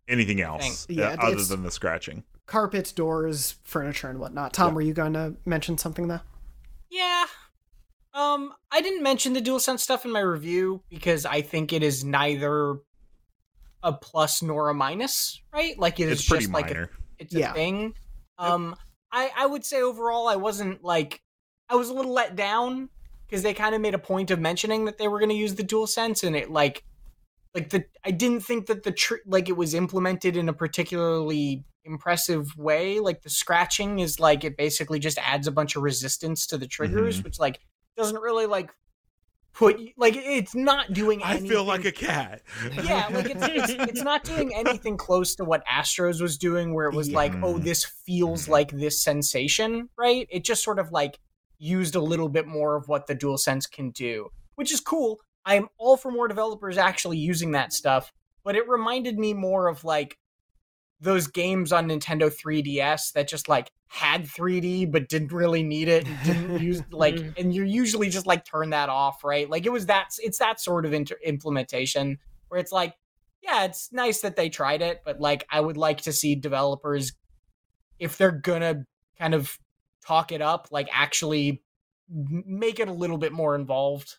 anything else yeah, other than the scratching. Carpets, doors, furniture, and whatnot. Tom, yeah. Were you going to mention something though? Yeah. Um, I didn't mention the DualSense stuff in my review because I think it is neither a plus nor a minus, right? Like it it's is pretty just minor. Like a, it's yeah. a thing. Um, I, I would say overall I wasn't like I was a little let down because they kind of made a point of mentioning that they were going to use the DualSense, and it like like the I didn't think that the tr- like it was implemented in a particularly impressive way. Like the scratching is like it basically just adds a bunch of resistance to the triggers, mm-hmm. which like. Doesn't really like put like it's not doing anything. I feel like a cat. Yeah, like it's, it's it's not doing anything close to what Astro's was doing, where it was yeah. like, oh, this feels like this sensation, right? It just sort of like used a little bit more of what the DualSense can do, which is cool. I'm all for more developers actually using that stuff, but it reminded me more of like those games on Nintendo three D S that just like had three D but didn't really need it, and didn't use like, and you're usually just like turn that off, right? Like it was that it's that sort of inter- implementation where it's like, yeah, it's nice that they tried it, but like I would like to see developers, if they're gonna kind of talk it up, like actually make it a little bit more involved.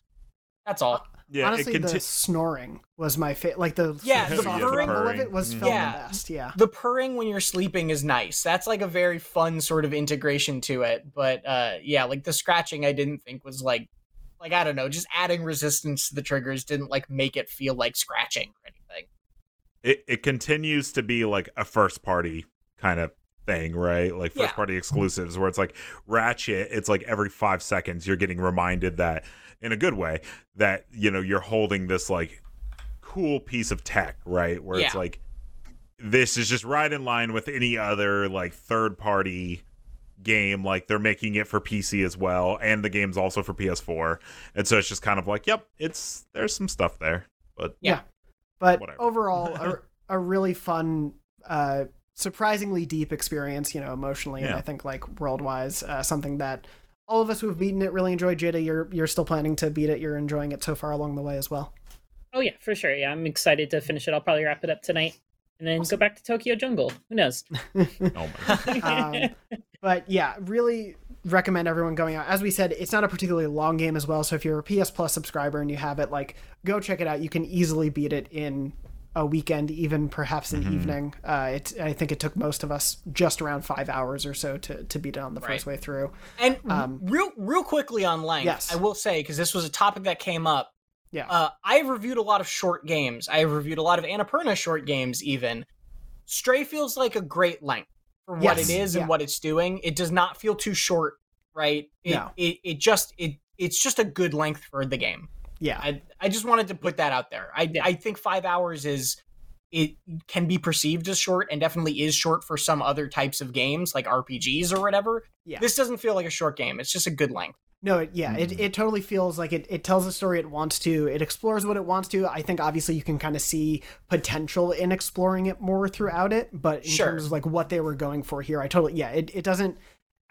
That's all. Yeah, honestly, conti- the snoring was my favorite. Like the yeah, the purring of it was filmed yeah. the best. Yeah, the purring when you're sleeping is nice. That's like a very fun sort of integration to it. But uh, yeah, like the scratching, I didn't think was like, like I don't know, just adding resistance to the triggers didn't like make it feel like scratching or anything. It it continues to be like a first party kind of thing, right? Like first yeah. party exclusives, where it's like Ratchet. It's like every five seconds you're getting reminded that. In a good way, that, you know, you're holding this like cool piece of tech, right? Where yeah. it's like, this is just right in line with any other like third party game. Like they're making it for P C as well, and the game's also for P S four, and so it's just kind of like, yep, it's there's some stuff there, but yeah, yeah. but whatever. Overall, a, a really fun, uh, surprisingly deep experience, you know, emotionally, yeah. and I think like world wise, uh, something that. All of us who've beaten it really enjoyed. Jada, you're you're still planning to beat it. You're enjoying it so far along the way as well. Oh yeah, for sure. Yeah, I'm excited to finish it. I'll probably wrap it up tonight and then awesome. Go back to Tokyo Jungle. Who knows? Oh my God. um, but yeah, really recommend everyone going out. As we said, it's not a particularly long game as well. So if you're a P S Plus subscriber and you have it, like go check it out. You can easily beat it in a weekend, even perhaps an mm-hmm. evening. Uh, it, I think it took most of us just around five hours or so to, to beat it on the right. first way through. And um, real real quickly on length, yes. I will say, because this was a topic that came up. Yeah, uh, I've reviewed a lot of short games. I've reviewed a lot of Annapurna short games even. Stray feels like a great length for what yes. it is yeah. and what it's doing. It does not feel too short, right? It, no. It, it just, it it's just a good length for the game. Yeah, I, I just wanted to put that out there. I yeah. I think five hours is it can be perceived as short, and definitely is short for some other types of games like R P Gs or whatever. Yeah, this doesn't feel like a short game. It's just a good length. No, it, yeah, mm-hmm. it, it totally feels like it, it tells a story it wants to. It explores what it wants to. I think obviously you can kind of see potential in exploring it more throughout it, but in sure. terms of like what they were going for here, I totally yeah. It it doesn't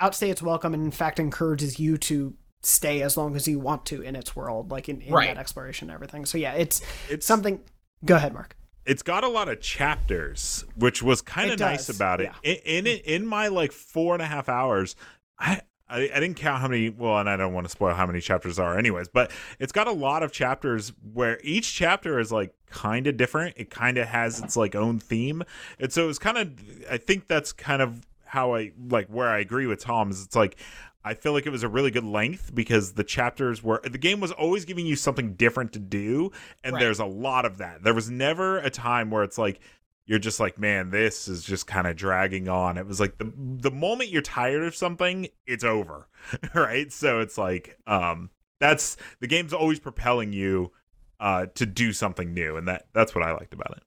outstay its welcome, and in fact encourages you to. Stay as long as you want to in its world, like in, in right. that exploration and everything. So yeah, it's it's something. Go ahead, Mark. it's got a lot of chapters, which was kind of nice about it. Yeah. In, in in my like four and a half hours, I, I I didn't count how many. Well, and I don't want to spoil how many chapters are, anyways. But it's got a lot of chapters where each chapter is like kind of different. It kind of has its like own theme, and so it's kind of. I think that's kind of how I like where I agree with Tom is it's like. I feel like it was a really good length because the chapters were... The game was always giving you something different to do, and right. there's a lot of that. There was never a time where it's like, you're just like, man, this is just kind of dragging on. It was like, the the moment you're tired of something, it's over, right? So it's like, um, that's... The game's always propelling you uh, to do something new, and that that's what I liked about it.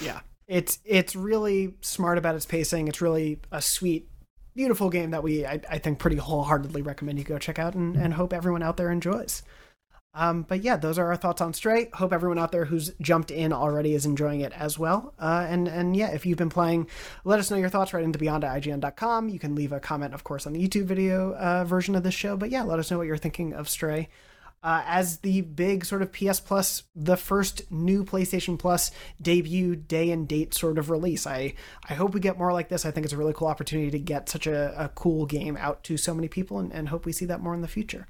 Yeah. It's, it's really smart about its pacing. It's really a sweet... beautiful game that we, I, I think, pretty wholeheartedly recommend you go check out and, and hope everyone out there enjoys. Um, but yeah, those are our thoughts on Stray. Hope everyone out there who's jumped in already is enjoying it as well. Uh, and, and yeah, if you've been playing, let us know your thoughts right into beyond at I G N dot com. You can leave a comment, of course, on the YouTube video uh, version of this show. But yeah, let us know what you're thinking of Stray. Uh, as the big sort of P S Plus, the first new PlayStation Plus debut day and date sort of release. I, I hope we get more like this. I think it's a really cool opportunity to get such a, a cool game out to so many people and, and hope we see that more in the future.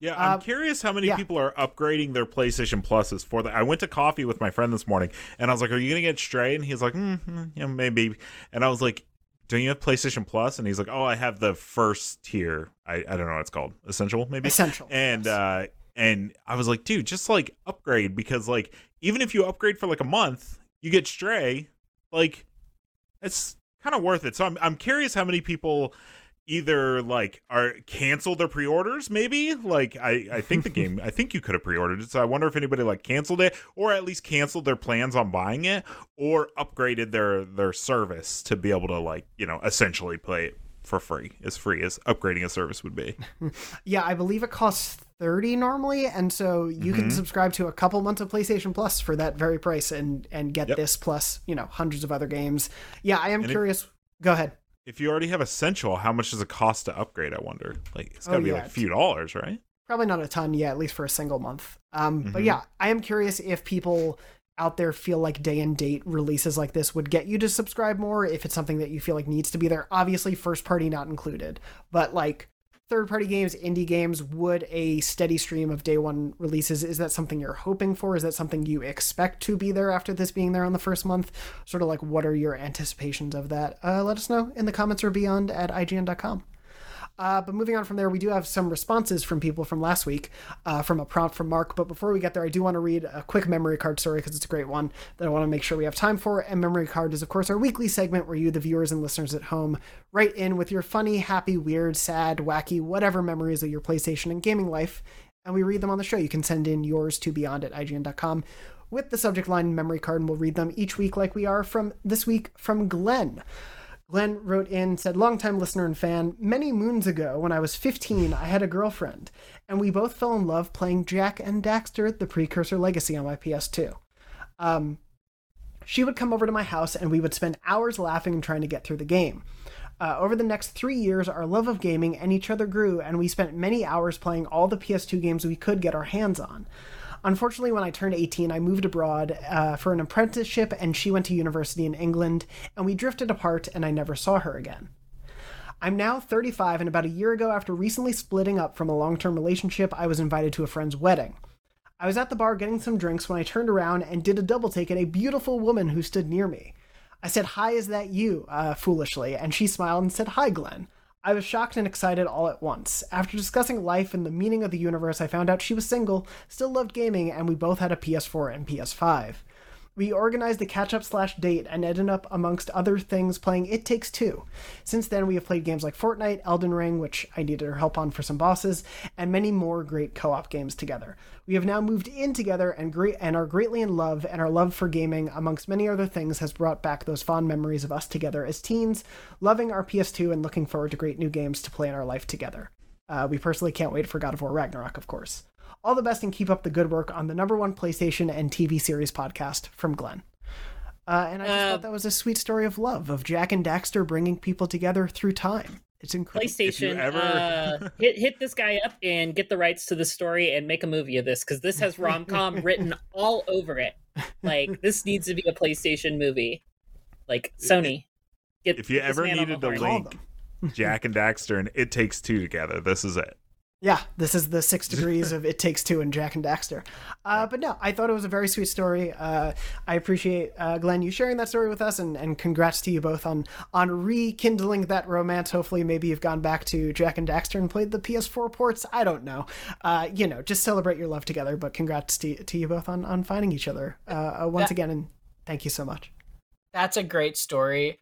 Yeah, I'm um, curious how many yeah. people are upgrading their PlayStation Pluses for that. I went to coffee with my friend this morning and I was like, are you going to get Stray? And he's like, mm-hmm, yeah, maybe. And I was like, don't you have PlayStation Plus? And he's like, oh, I have the first tier. I, I don't know what it's called. Essential, maybe? Essential. And, yes. uh, And I was like, dude, just like upgrade because like even if you upgrade for like a month, you get Stray, like it's kind of worth it. So I'm I'm curious how many people either like are canceled their pre-orders, maybe like I, I think the game I think you could have pre-ordered it. So I wonder if anybody like canceled it or at least canceled their plans on buying it or upgraded their their service to be able to like, you know, essentially play it for free, as free as upgrading a service would be. Yeah, I believe it costs thirty normally, and so you mm-hmm. can subscribe to a couple months of PlayStation Plus for that very price and and get yep. this plus, you know, hundreds of other games. Yeah, I am and curious. If, Go ahead. If you already have Essential, how much does it cost to upgrade, I wonder? Like it's gotta oh, be yeah. like a few dollars, right? Probably not a ton, yeah, at least for a single month. Um mm-hmm. But yeah, I am curious if people out there feel like day and date releases like this would get you to subscribe more if it's something that you feel like needs to be there. Obviously first party not included, but like third party games, indie games, would a steady stream of day one releases, is that something you're hoping for? Is that something you expect to be there after this being there on the first month? Sort of like, what are your anticipations of that? Uh, let us know in the comments or beyond at I G N dot com. Uh, but moving on from there, we do have some responses from people from last week uh, from a prompt from Mark. But before we get there, I do want to read a quick memory card story because it's a great one that I want to make sure we have time for. And memory card is, of course, our weekly segment where you, the viewers and listeners at home, write in with your funny, happy, weird, sad, wacky, whatever memories of your PlayStation and gaming life. And we read them on the show. You can send in yours to beyond at I G N dot com with the subject line memory card. And we'll read them each week like we are from this week from Glenn. Glenn wrote in, said, longtime listener and fan, many moons ago when I was fifteen, I had a girlfriend, and we both fell in love playing Jack and Daxter, the precursor Legacy on my P S two. Um, she would come over to my house, and we would spend hours laughing and trying to get through the game. Uh, over the next three years, our love of gaming and each other grew, and we spent many hours playing all the P S two games we could get our hands on. Unfortunately, when I turned eighteen, I moved abroad uh, for an apprenticeship, and she went to university in England, and we drifted apart, and I never saw her again. I'm now thirty-five, and about a year ago, after recently splitting up from a long-term relationship, I was invited to a friend's wedding. I was at the bar getting some drinks when I turned around and did a double take at a beautiful woman who stood near me. I said, "Hi, is that you?" uh, foolishly, and she smiled and said, "Hi, Glenn." I was shocked and excited all at once. After discussing life and the meaning of the universe, I found out she was single, still loved gaming, and we both had a P S four and P S five. We organized a catch-up slash date and ended up, amongst other things, playing It Takes Two. Since then, we have played games like Fortnite, Elden Ring, which I needed her help on for some bosses, and many more great co-op games together. We have now moved in together and great and are greatly in love, and our love for gaming, amongst many other things, has brought back those fond memories of us together as teens, loving our P S two and looking forward to great new games to play in our life together. Uh, we personally can't wait for God of War Ragnarok, of course. All the best and keep up the good work on the number one PlayStation and T V series podcast from Glenn. Uh, and I just uh, thought that was a sweet story of love, of Jack and Daxter bringing people together through time. It's incredible. PlayStation, ever... uh, hit, hit this guy up and get the rights to the story and make a movie of this, because this has rom-com written all over it. Like, this needs to be a PlayStation movie. Like, Sony. Get, if you get ever needed to link Jack and Daxter and It Takes Two together, this is it. Yeah, this is the six degrees of It Takes Two and Jack and Daxter. Uh, but no, I thought it was a very sweet story. Uh, I appreciate, uh, Glenn, you sharing that story with us, and, and congrats to you both on on rekindling that romance. Hopefully, maybe you've gone back to Jack and Daxter and played the P S four ports. I don't know. Uh, you know, just celebrate your love together. But congrats to, to you both on, on finding each other uh, once that, again, and thank you so much. That's a great story.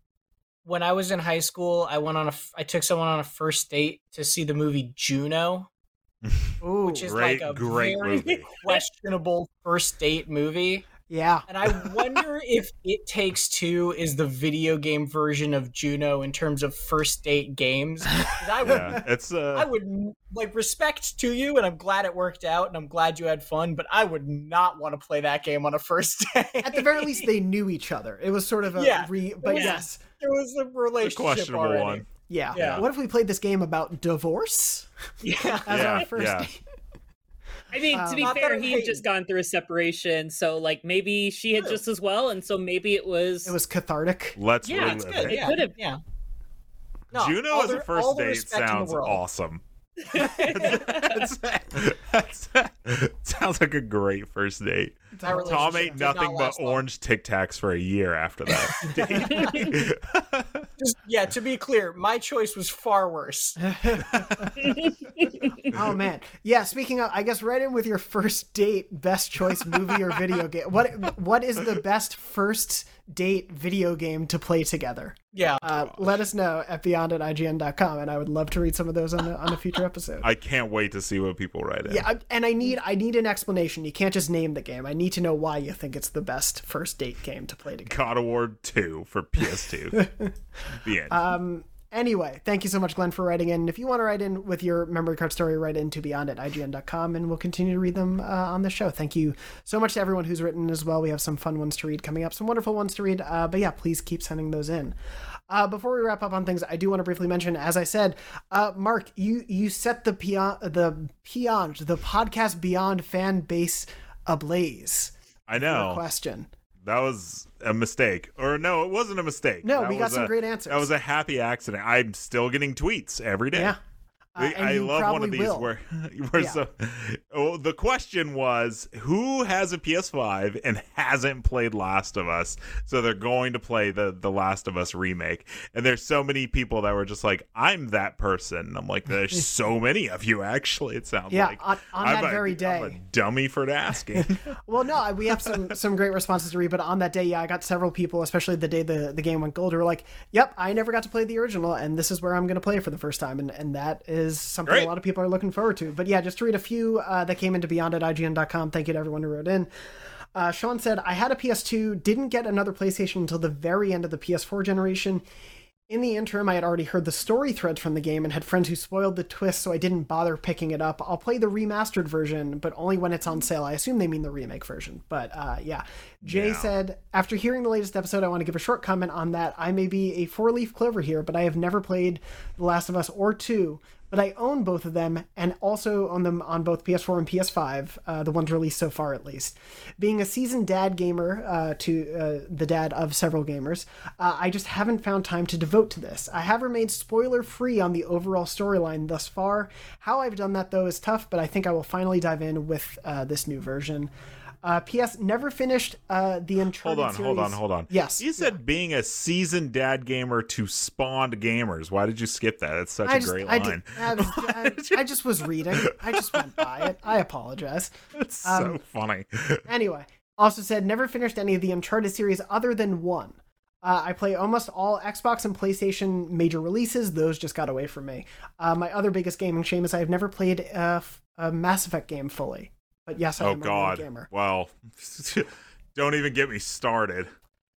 When I was in high school, I went on a, I took someone on a first date to see the movie Juno, Ooh, which is great, like a great very movie. questionable first date movie. Yeah. And I wonder if It Takes Two is the video game version of Juno in terms of first date games. I would, yeah, it's, uh... I would like respect to you, and I'm glad it worked out, and I'm glad you had fun, but I would not want to play that game on a first date. At the very least, they knew each other. It was sort of a yeah, re, but was, yes. It was a relationship, the questionable already. One. Yeah. yeah. What if we played this game about divorce? Yeah. As yeah, our first yeah. date. I mean, um, to be fair, he had just gone through a separation, so like maybe she had just as well, and so maybe it was it was cathartic. Let's yeah, relive it's good. it. It yeah. could have, yeah. No, Juno as a first date sounds awesome. that's, that's, that's, sounds like a great first date. Tom ate nothing but long. orange Tic Tacs for a year after that. Just, yeah, to be clear, my choice was far worse. Oh man, yeah. Speaking of, I guess right in with your first date, best choice movie or video game. What what is the best first date video game to play together? Yeah, uh, let us know at beyond at I G N dot com, and I would love to read some of those on the, on a future episode. I can't wait to see what people write in. Yeah, I, and I need I need an explanation. You can't just name the game. I need to know why you think it's the best first date game to play together. God of War two for P S two. The end. Um. Anyway, thank you so much, Glenn, for writing in. If you want to write in with your memory card story, write in to beyond at I G N dot com, and we'll continue to read them uh, on the show. Thank you so much to everyone who's written as well. We have some fun ones to read coming up, some wonderful ones to read. Uh, but yeah, please keep sending those in. Uh, before we wrap up on things, I do want to briefly mention, as I said, uh, Mark, you you set the beyond, the beyond, the Podcast Beyond fan base ablaze. I know. No question. That was a mistake. Or no, it wasn't a mistake. No, that we got some a, great answers. That was a happy accident. I'm still getting tweets every day. Yeah. Uh, I love one of these will. where, where yeah. so, oh, the question was, who has a P S five and hasn't played Last of Us? So they're going to play the, the Last of Us remake. And there's so many people that were just like, I'm that person. And I'm like, there's so many of you, actually, it sounds yeah, like. Yeah, on, on that a, very day. I'm a dummy for asking. Well, no, we have some, some great responses to read. But on that day, yeah, I got several people, especially the day the, the game went gold, who were like, yep, I never got to play the original. And this is where I'm going to play it for the first time. And, and that is... is something Great. a lot of people are looking forward to. But yeah, just to read a few uh, that came into beyond at I G N dot com. Thank you to everyone who wrote in. Uh, Sean said, I had a P S two, didn't get another PlayStation until the very end of the P S four generation. In the interim, I had already heard the story threads from the game and had friends who spoiled the twist, so I didn't bother picking it up. I'll play the remastered version, but only when it's on sale. I assume they mean the remake version. But uh, yeah. Jay yeah. said, after hearing the latest episode, I want to give a short comment on that. I may be a four-leaf clover here, but I have never played The Last of Us or two, but I own both of them and also own them on both P S four and P S five, uh, the ones released so far at least. Being a seasoned dad gamer, uh, to uh, the dad of several gamers, uh, I just haven't found time to devote to this. I have remained spoiler-free on the overall storyline thus far. How I've done that, though, is tough, but I think I will finally dive in with uh, this new version. Uh, P S. Never finished uh, the Uncharted hold on, series. Hold on, hold on, hold on. Yes. You said yeah. being a seasoned dad gamer to spawned gamers. Why did you skip that? That's such I a just, great I line. Did, I, was, I, I just was reading. I just went by it. I apologize. That's um, so funny. Anyway, also said never finished any of the Uncharted series other than one. Uh, I play almost all Xbox and PlayStation major releases. Those just got away from me. Uh, my other biggest gaming shame is I have never played a, a Mass Effect game fully. But yes, I oh, am God. a gamer. Well, don't even get me started.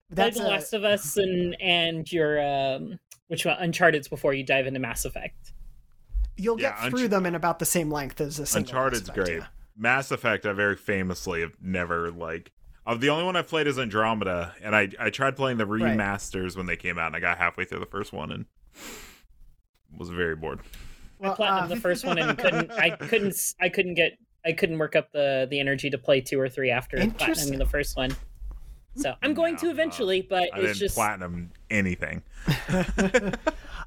That's The a... Last of Us and, and your, um, which one? Uncharted's before you dive into Mass Effect. You'll yeah, get through Unch- them in about the same length as this. Uncharted's Mass Effect, great. Yeah. Mass Effect, I very famously have never, like... Uh, the only one I've played is Andromeda, and I, I tried playing the remasters right. when they came out, and I got halfway through the first one and was very bored. Well, I platinumed uh... the first one and couldn't. I couldn't. I couldn't get... I couldn't work up the, the energy to play two or three after I mean, the first one. So I'm going yeah, to eventually, uh, but I it's didn't just platinum anything.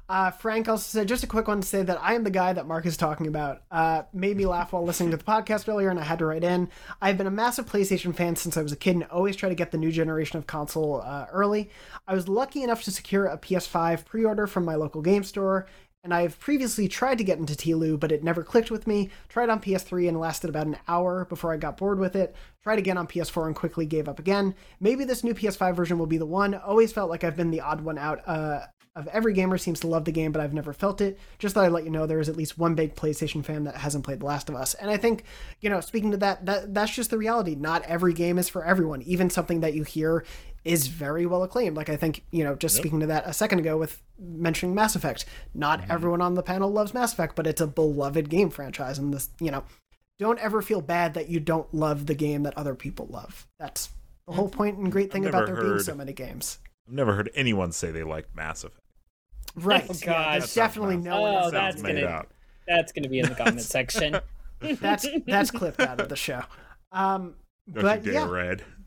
uh, Frank also said, just a quick one to say that I am the guy that Mark is talking about. Uh, made me laugh while listening to the podcast earlier, and I had to write in. I've been a massive PlayStation fan since I was a kid and always try to get the new generation of console uh, early. I was lucky enough to secure a P S five pre-order from my local game store, and I've previously tried to get into T L U, but it never clicked with me. Tried on P S three and lasted about an hour before I got bored with it. Tried again on P S four and quickly gave up again. Maybe this new P S five version will be the one. Always felt like I've been the odd one out uh, of every gamer seems to love the game, but I've never felt it. Just thought I'd let you know there is at least one big PlayStation fan that hasn't played The Last of Us. And I think, you know, speaking to that, that that's just the reality. Not every game is for everyone. Even something that you hear is very well acclaimed. Like I think, you know, just yep. speaking to that a second ago with mentioning Mass Effect, not mm-hmm. everyone on the panel loves Mass Effect, but it's a beloved game franchise. And this, you know, don't ever feel bad that you don't love the game that other people love. That's the whole point and great thing I've about there heard, being so many games. I've never heard anyone say they liked Mass Effect. Right. Oh, yeah, there's definitely no oh, one that that's made gonna, up. That's going to be in the comment section. That's, that's clipped out of the show. Um, don't but you dare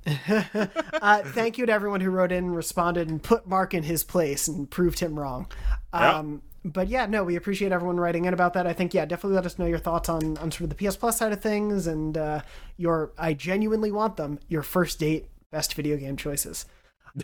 yeah. Red. uh, thank you to everyone who wrote in, responded, and put Mark in his place and proved him wrong. Um, yep. But yeah, no, we appreciate everyone writing in about that. I think, yeah, definitely let us know your thoughts on, on sort of the P S Plus side of things and uh, your, I genuinely want them, your first date best video game choices.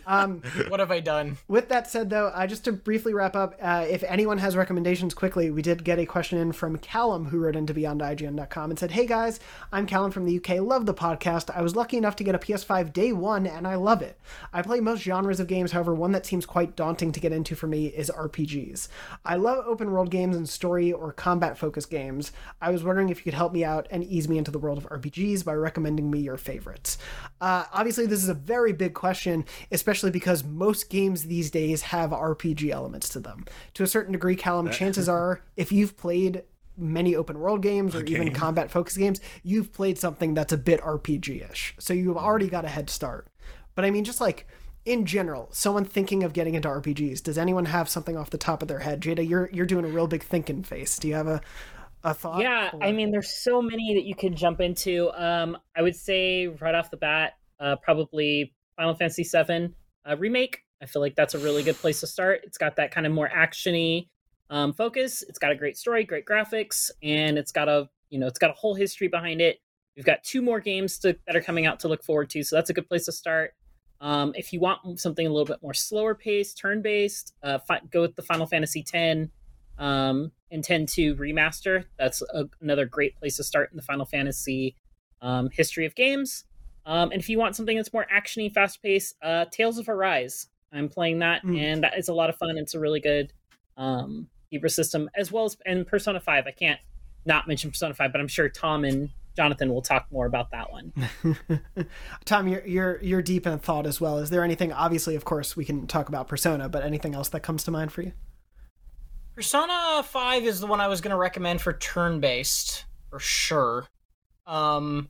Um, what have I done? With that said, though, uh, just to briefly wrap up, uh, if anyone has recommendations quickly, we did get a question in from Callum, who wrote into beyond I G N dot com and said, "Hey guys, I'm Callum from the U K. Love the podcast. I was lucky enough to get a P S five day one, and I love it. I play most genres of games. However, one that seems quite daunting to get into for me is R P Gs. I love open world games and story or combat focused games. I was wondering if you could help me out and ease me into the world of R P Gs by recommending me your favorites." Uh, obviously, this is a very big question, especially because most games these days have R P G elements to them. To a certain degree, Callum, chances are, if you've played many open world games or okay. even combat focused games, you've played something that's a bit R P G-ish. So you've already got a head start. But I mean, just like in general, someone thinking of getting into R P Gs, does anyone have something off the top of their head? Jada, you're you're doing a real big thinking face. Do you have a, a thought? Yeah, or... I mean, there's so many that you can jump into. Um, I would say right off the bat, uh, probably... Final Fantasy seven uh, remake. I feel like that's a really good place to start. It's got that kind of more actiony um, focus. It's got a great story, great graphics, and it's got a you know it's got a whole history behind it. We've got two more games to, that are coming out to look forward to, so that's a good place to start. Um, if you want something a little bit more slower paced, turn based, uh, fi- go with the Final Fantasy ten um, and ten two remaster. That's a, another great place to start in the Final Fantasy um, history of games. Um, and if you want something that's more actiony, fast paced, uh, Tales of Arise. I'm playing that, mm. and that is a lot of fun. It's a really good um, Ebra system, as well as and Persona five. I can't not mention Persona five, but I'm sure Tom and Jonathan will talk more about that one. Tom, you're you're you're deep in thought as well. Is there anything? Obviously, of course, we can talk about Persona, but anything else that comes to mind for you? Persona five is the one I was going to recommend for turn based for sure. Um,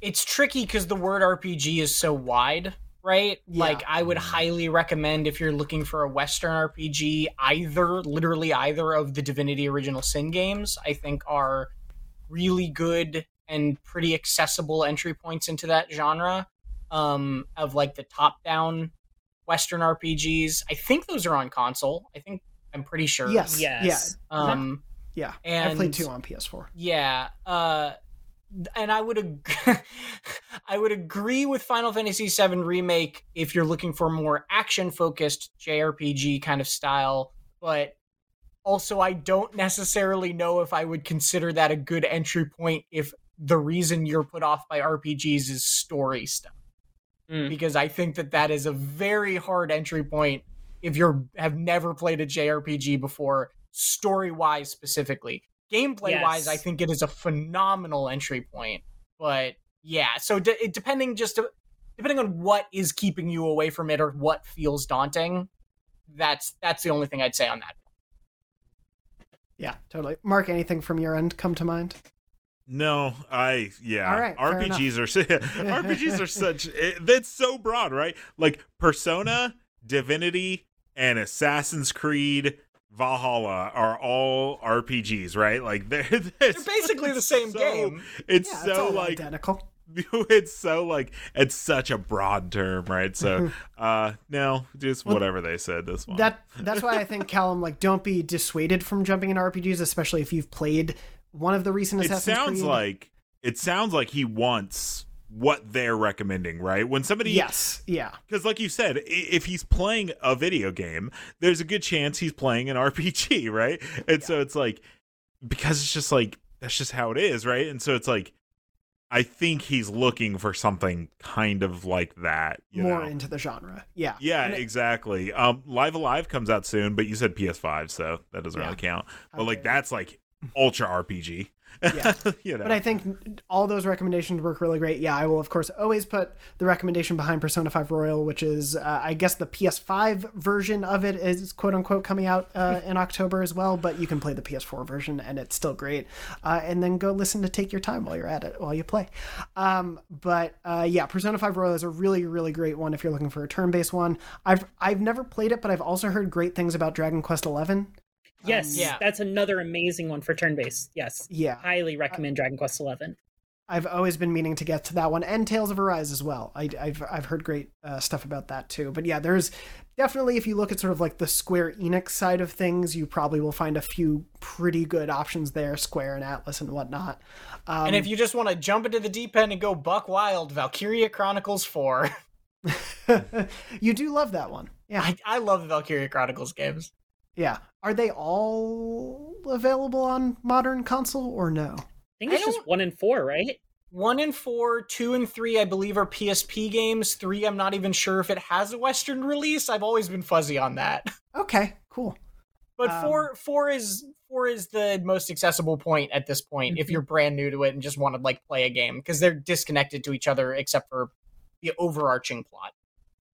It's tricky because the word R P G is so wide, right? Yeah. Like, I would highly recommend if you're looking for a Western R P G, either, literally either of the Divinity Original Sin games, I think are really good and pretty accessible entry points into that genre um, of, like, the top-down Western R P Gs. I think those are on console. I think, I'm pretty sure. Yes. Yes. Yeah. Um, yeah. And, I played two on P S four. Yeah. Uh... And I would ag- I would agree with Final Fantasy seven Remake if you're looking for more action-focused J R P G kind of style, but also I don't necessarily know if I would consider that a good entry point if the reason you're put off by R P Gs is story stuff. Mm. Because I think that that is a very hard entry point if you have never played a J R P G before, story-wise specifically. Gameplay-wise, yes. I think it is a phenomenal entry point, but yeah. So de- depending just to, depending on what is keeping you away from it or what feels daunting, that's that's the only thing I'd say on that. Yeah, totally. Mark, anything from your end come to mind? No, I yeah. All right, R P Gs are R P Gs are such it, that's so broad, right? Like Persona, Divinity, and Assassin's Creed. Valhalla are all R P Gs, right? Like they're, they're, they're basically the same so, game. It's yeah, so it's all like identical. it's so like it's such a broad term, right? So uh no, just well, whatever they said this one. That that's why I think, Callum, like, don't be dissuaded from jumping into R P Gs, especially if you've played one of the recent Assassin's Creed. It sounds Creed. like it sounds like he wants what they're recommending, right? When somebody yes yeah because like you said, if he's playing a video game, there's a good chance he's playing an R P G, right? And yeah. so it's like, because it's just like that's just how it is, right? And so it's like I think he's looking for something kind of like that, you more know? Into the genre. Yeah yeah and exactly it, um Live Alive comes out soon, but you said P S five, so that doesn't yeah. really count, but okay. like that's like ultra R P G. Yeah. You know. But I think all those recommendations work really great. Yeah, I will, of course, always put the recommendation behind Persona five Royal, which is, uh, I guess, the P S five version of it is, quote unquote, coming out uh, in October as well. But you can play the P S four version and it's still great. Uh, and then go listen to Take Your Time while you're at it, while you play. Um, but uh, yeah, Persona five Royal is a really, really great one if you're looking for a turn-based one. I've I've never played it, but I've also heard great things about Dragon Quest eleven. Yes, um, yeah. That's another amazing one for turn-based. Yes, yeah, highly recommend I, Dragon Quest eleven. I've always been meaning to get to that one, and Tales of Arise as well. I, I've I've heard great uh, stuff about that too. But yeah, there's definitely, if you look at sort of like the Square Enix side of things, you probably will find a few pretty good options there, Square and Atlas and whatnot. Um, and if you just want to jump into the deep end and go buck wild, Valkyria Chronicles four. You do love that one. Yeah, I, I love the Valkyria Chronicles games. Yeah. Are they all available on modern console or no? I think it's I just one and four, right? One and four, two and three, I believe, are P S P games. Three, I'm not even sure if it has a Western release. I've always been fuzzy on that. Okay, cool. But um, four, four is four is the most accessible point at this point, mm-hmm. if you're brand new to it and just want to like play a game, because they're disconnected to each other except for the overarching plot.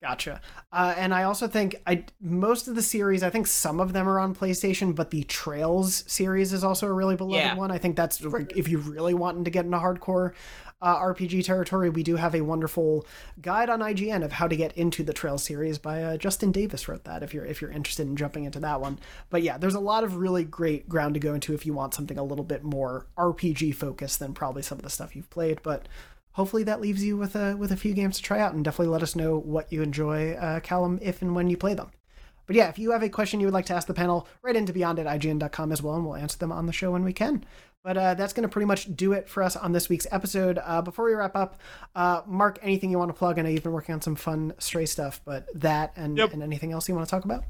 Gotcha. Uh, and I also think I most of the series, I think some of them are on PlayStation, but the Trails series is also a really beloved yeah. one. I think that's like, if you really wanting to get into hardcore uh, R P G territory, we do have a wonderful guide on I G N of how to get into the Trails series by uh, Justin Davis wrote that if you're if you're interested in jumping into that one. But yeah, there's a lot of really great ground to go into if you want something a little bit more R P G focused than probably some of the stuff you've played. But hopefully that leaves you with a with a few games to try out, and definitely let us know what you enjoy, uh, Callum, if and when you play them. But yeah, if you have a question you would like to ask the panel, write into beyond at I G N dot com as well, and we'll answer them on the show when we can. But uh, that's going to pretty much do it for us on this week's episode. Uh, before we wrap up, uh, Mark, anything you want to plug? I know you've been working on some fun Stray stuff, but that and, yep. and anything else you want to talk about?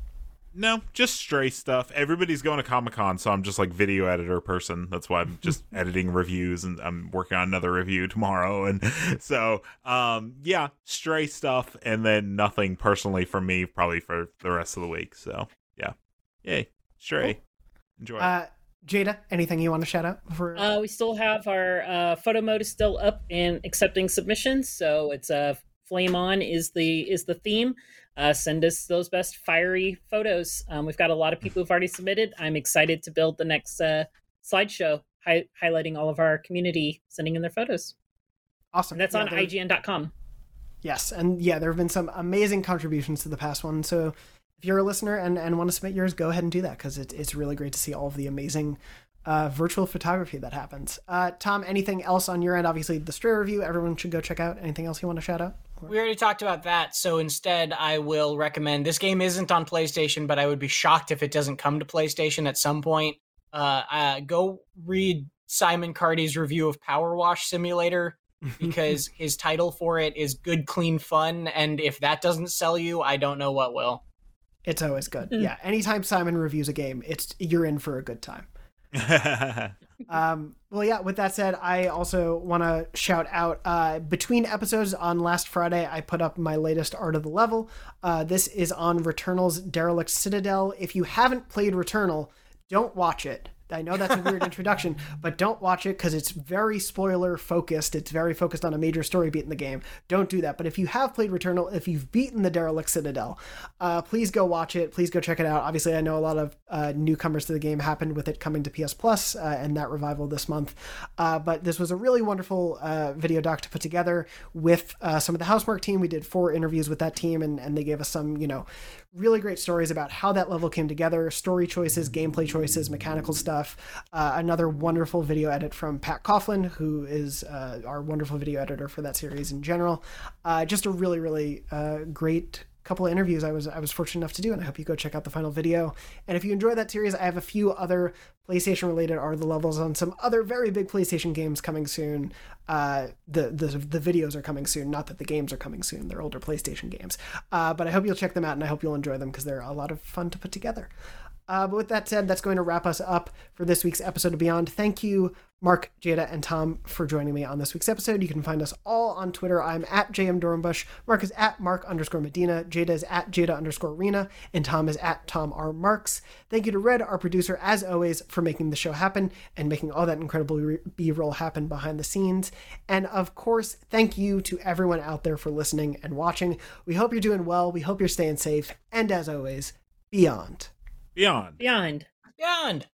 No, just Stray stuff. Everybody's going to Comic-Con, so I'm just like video editor person. That's why I'm just editing reviews, and I'm working on another review tomorrow. And so, um, yeah, Stray stuff, and then nothing personally for me probably for the rest of the week. So, yeah. Yay. Stray. Cool. Enjoy. Uh, Jada, anything you want to shout out? For- uh, we still have our uh, photo mode is still up and accepting submissions, so it's a... Uh, Flame on is the is the theme. Uh, send us those best fiery photos. Um, we've got a lot of people who've already submitted. I'm excited to build the next uh, slideshow hi- highlighting all of our community sending in their photos. Awesome. And that's yeah, on they're... I G N dot com. Yes, and yeah, there have been some amazing contributions to the past one. So if you're a listener and, and want to submit yours, go ahead and do that, because it, it's really great to see all of the amazing uh, virtual photography that happens. Uh, Tom, anything else on your end? Obviously, the Stray review, everyone should go check out. Anything else you want to shout out? We already talked about that, so instead I will recommend, this game isn't on PlayStation, but I would be shocked if it doesn't come to PlayStation at some point. Uh, uh, go read Simon Cardy's review of Power Wash Simulator, because his title for it is Good Clean Fun, and if that doesn't sell you, I don't know what will. It's always good. Yeah, anytime Simon reviews a game, it's you're in for a good time. um well yeah with that said, I also want to shout out uh between episodes on last Friday I put up my latest Art of the Level. Uh this is on Returnal's Derelict Citadel. If you haven't played Returnal, don't watch it. I know that's a weird introduction, but don't watch it, because it's very spoiler focused. It's very focused on a major story beat in the game. Don't do that. But if you have played Returnal, if you've beaten the Derelict Citadel, uh, please go watch it. Please go check it out. Obviously, I know a lot of uh, newcomers to the game happened with it coming to P S Plus uh, and that revival this month. Uh, but this was a really wonderful uh, video doc to put together with uh, some of the Housemark team. We did four interviews with that team, and, and they gave us some, you know, really great stories about how that level came together, story choices, gameplay choices, mechanical stuff, stuff. Uh, another wonderful video edit from Pat Coughlin, who is uh, our wonderful video editor for that series in general. Uh, just a really, really uh, great couple of interviews I was I was fortunate enough to do, and I hope you go check out the final video. And if you enjoy that series, I have a few other PlayStation-related Are the Levels on some other very big PlayStation games coming soon. Uh, the, the the videos are coming soon, not that the games are coming soon. They're older PlayStation games. Uh, but I hope you'll check them out, and I hope you'll enjoy them because they're a lot of fun to put together. Uh, but with that said, that's going to wrap us up for this week's episode of Beyond. Thank you, Mark, Jada, and Tom, for joining me on this week's episode. You can find us all on Twitter. I'm at J M Dornbush. Mark is at Mark underscore Medina. Jada is at Jada underscore Rena. And Tom is at Tom R. Marks. Thank you to Red, our producer, as always, for making the show happen and making all that incredible re- B-roll happen behind the scenes. And of course, thank you to everyone out there for listening and watching. We hope you're doing well. We hope you're staying safe. And as always, Beyond. Beyond. Beyond. Beyond.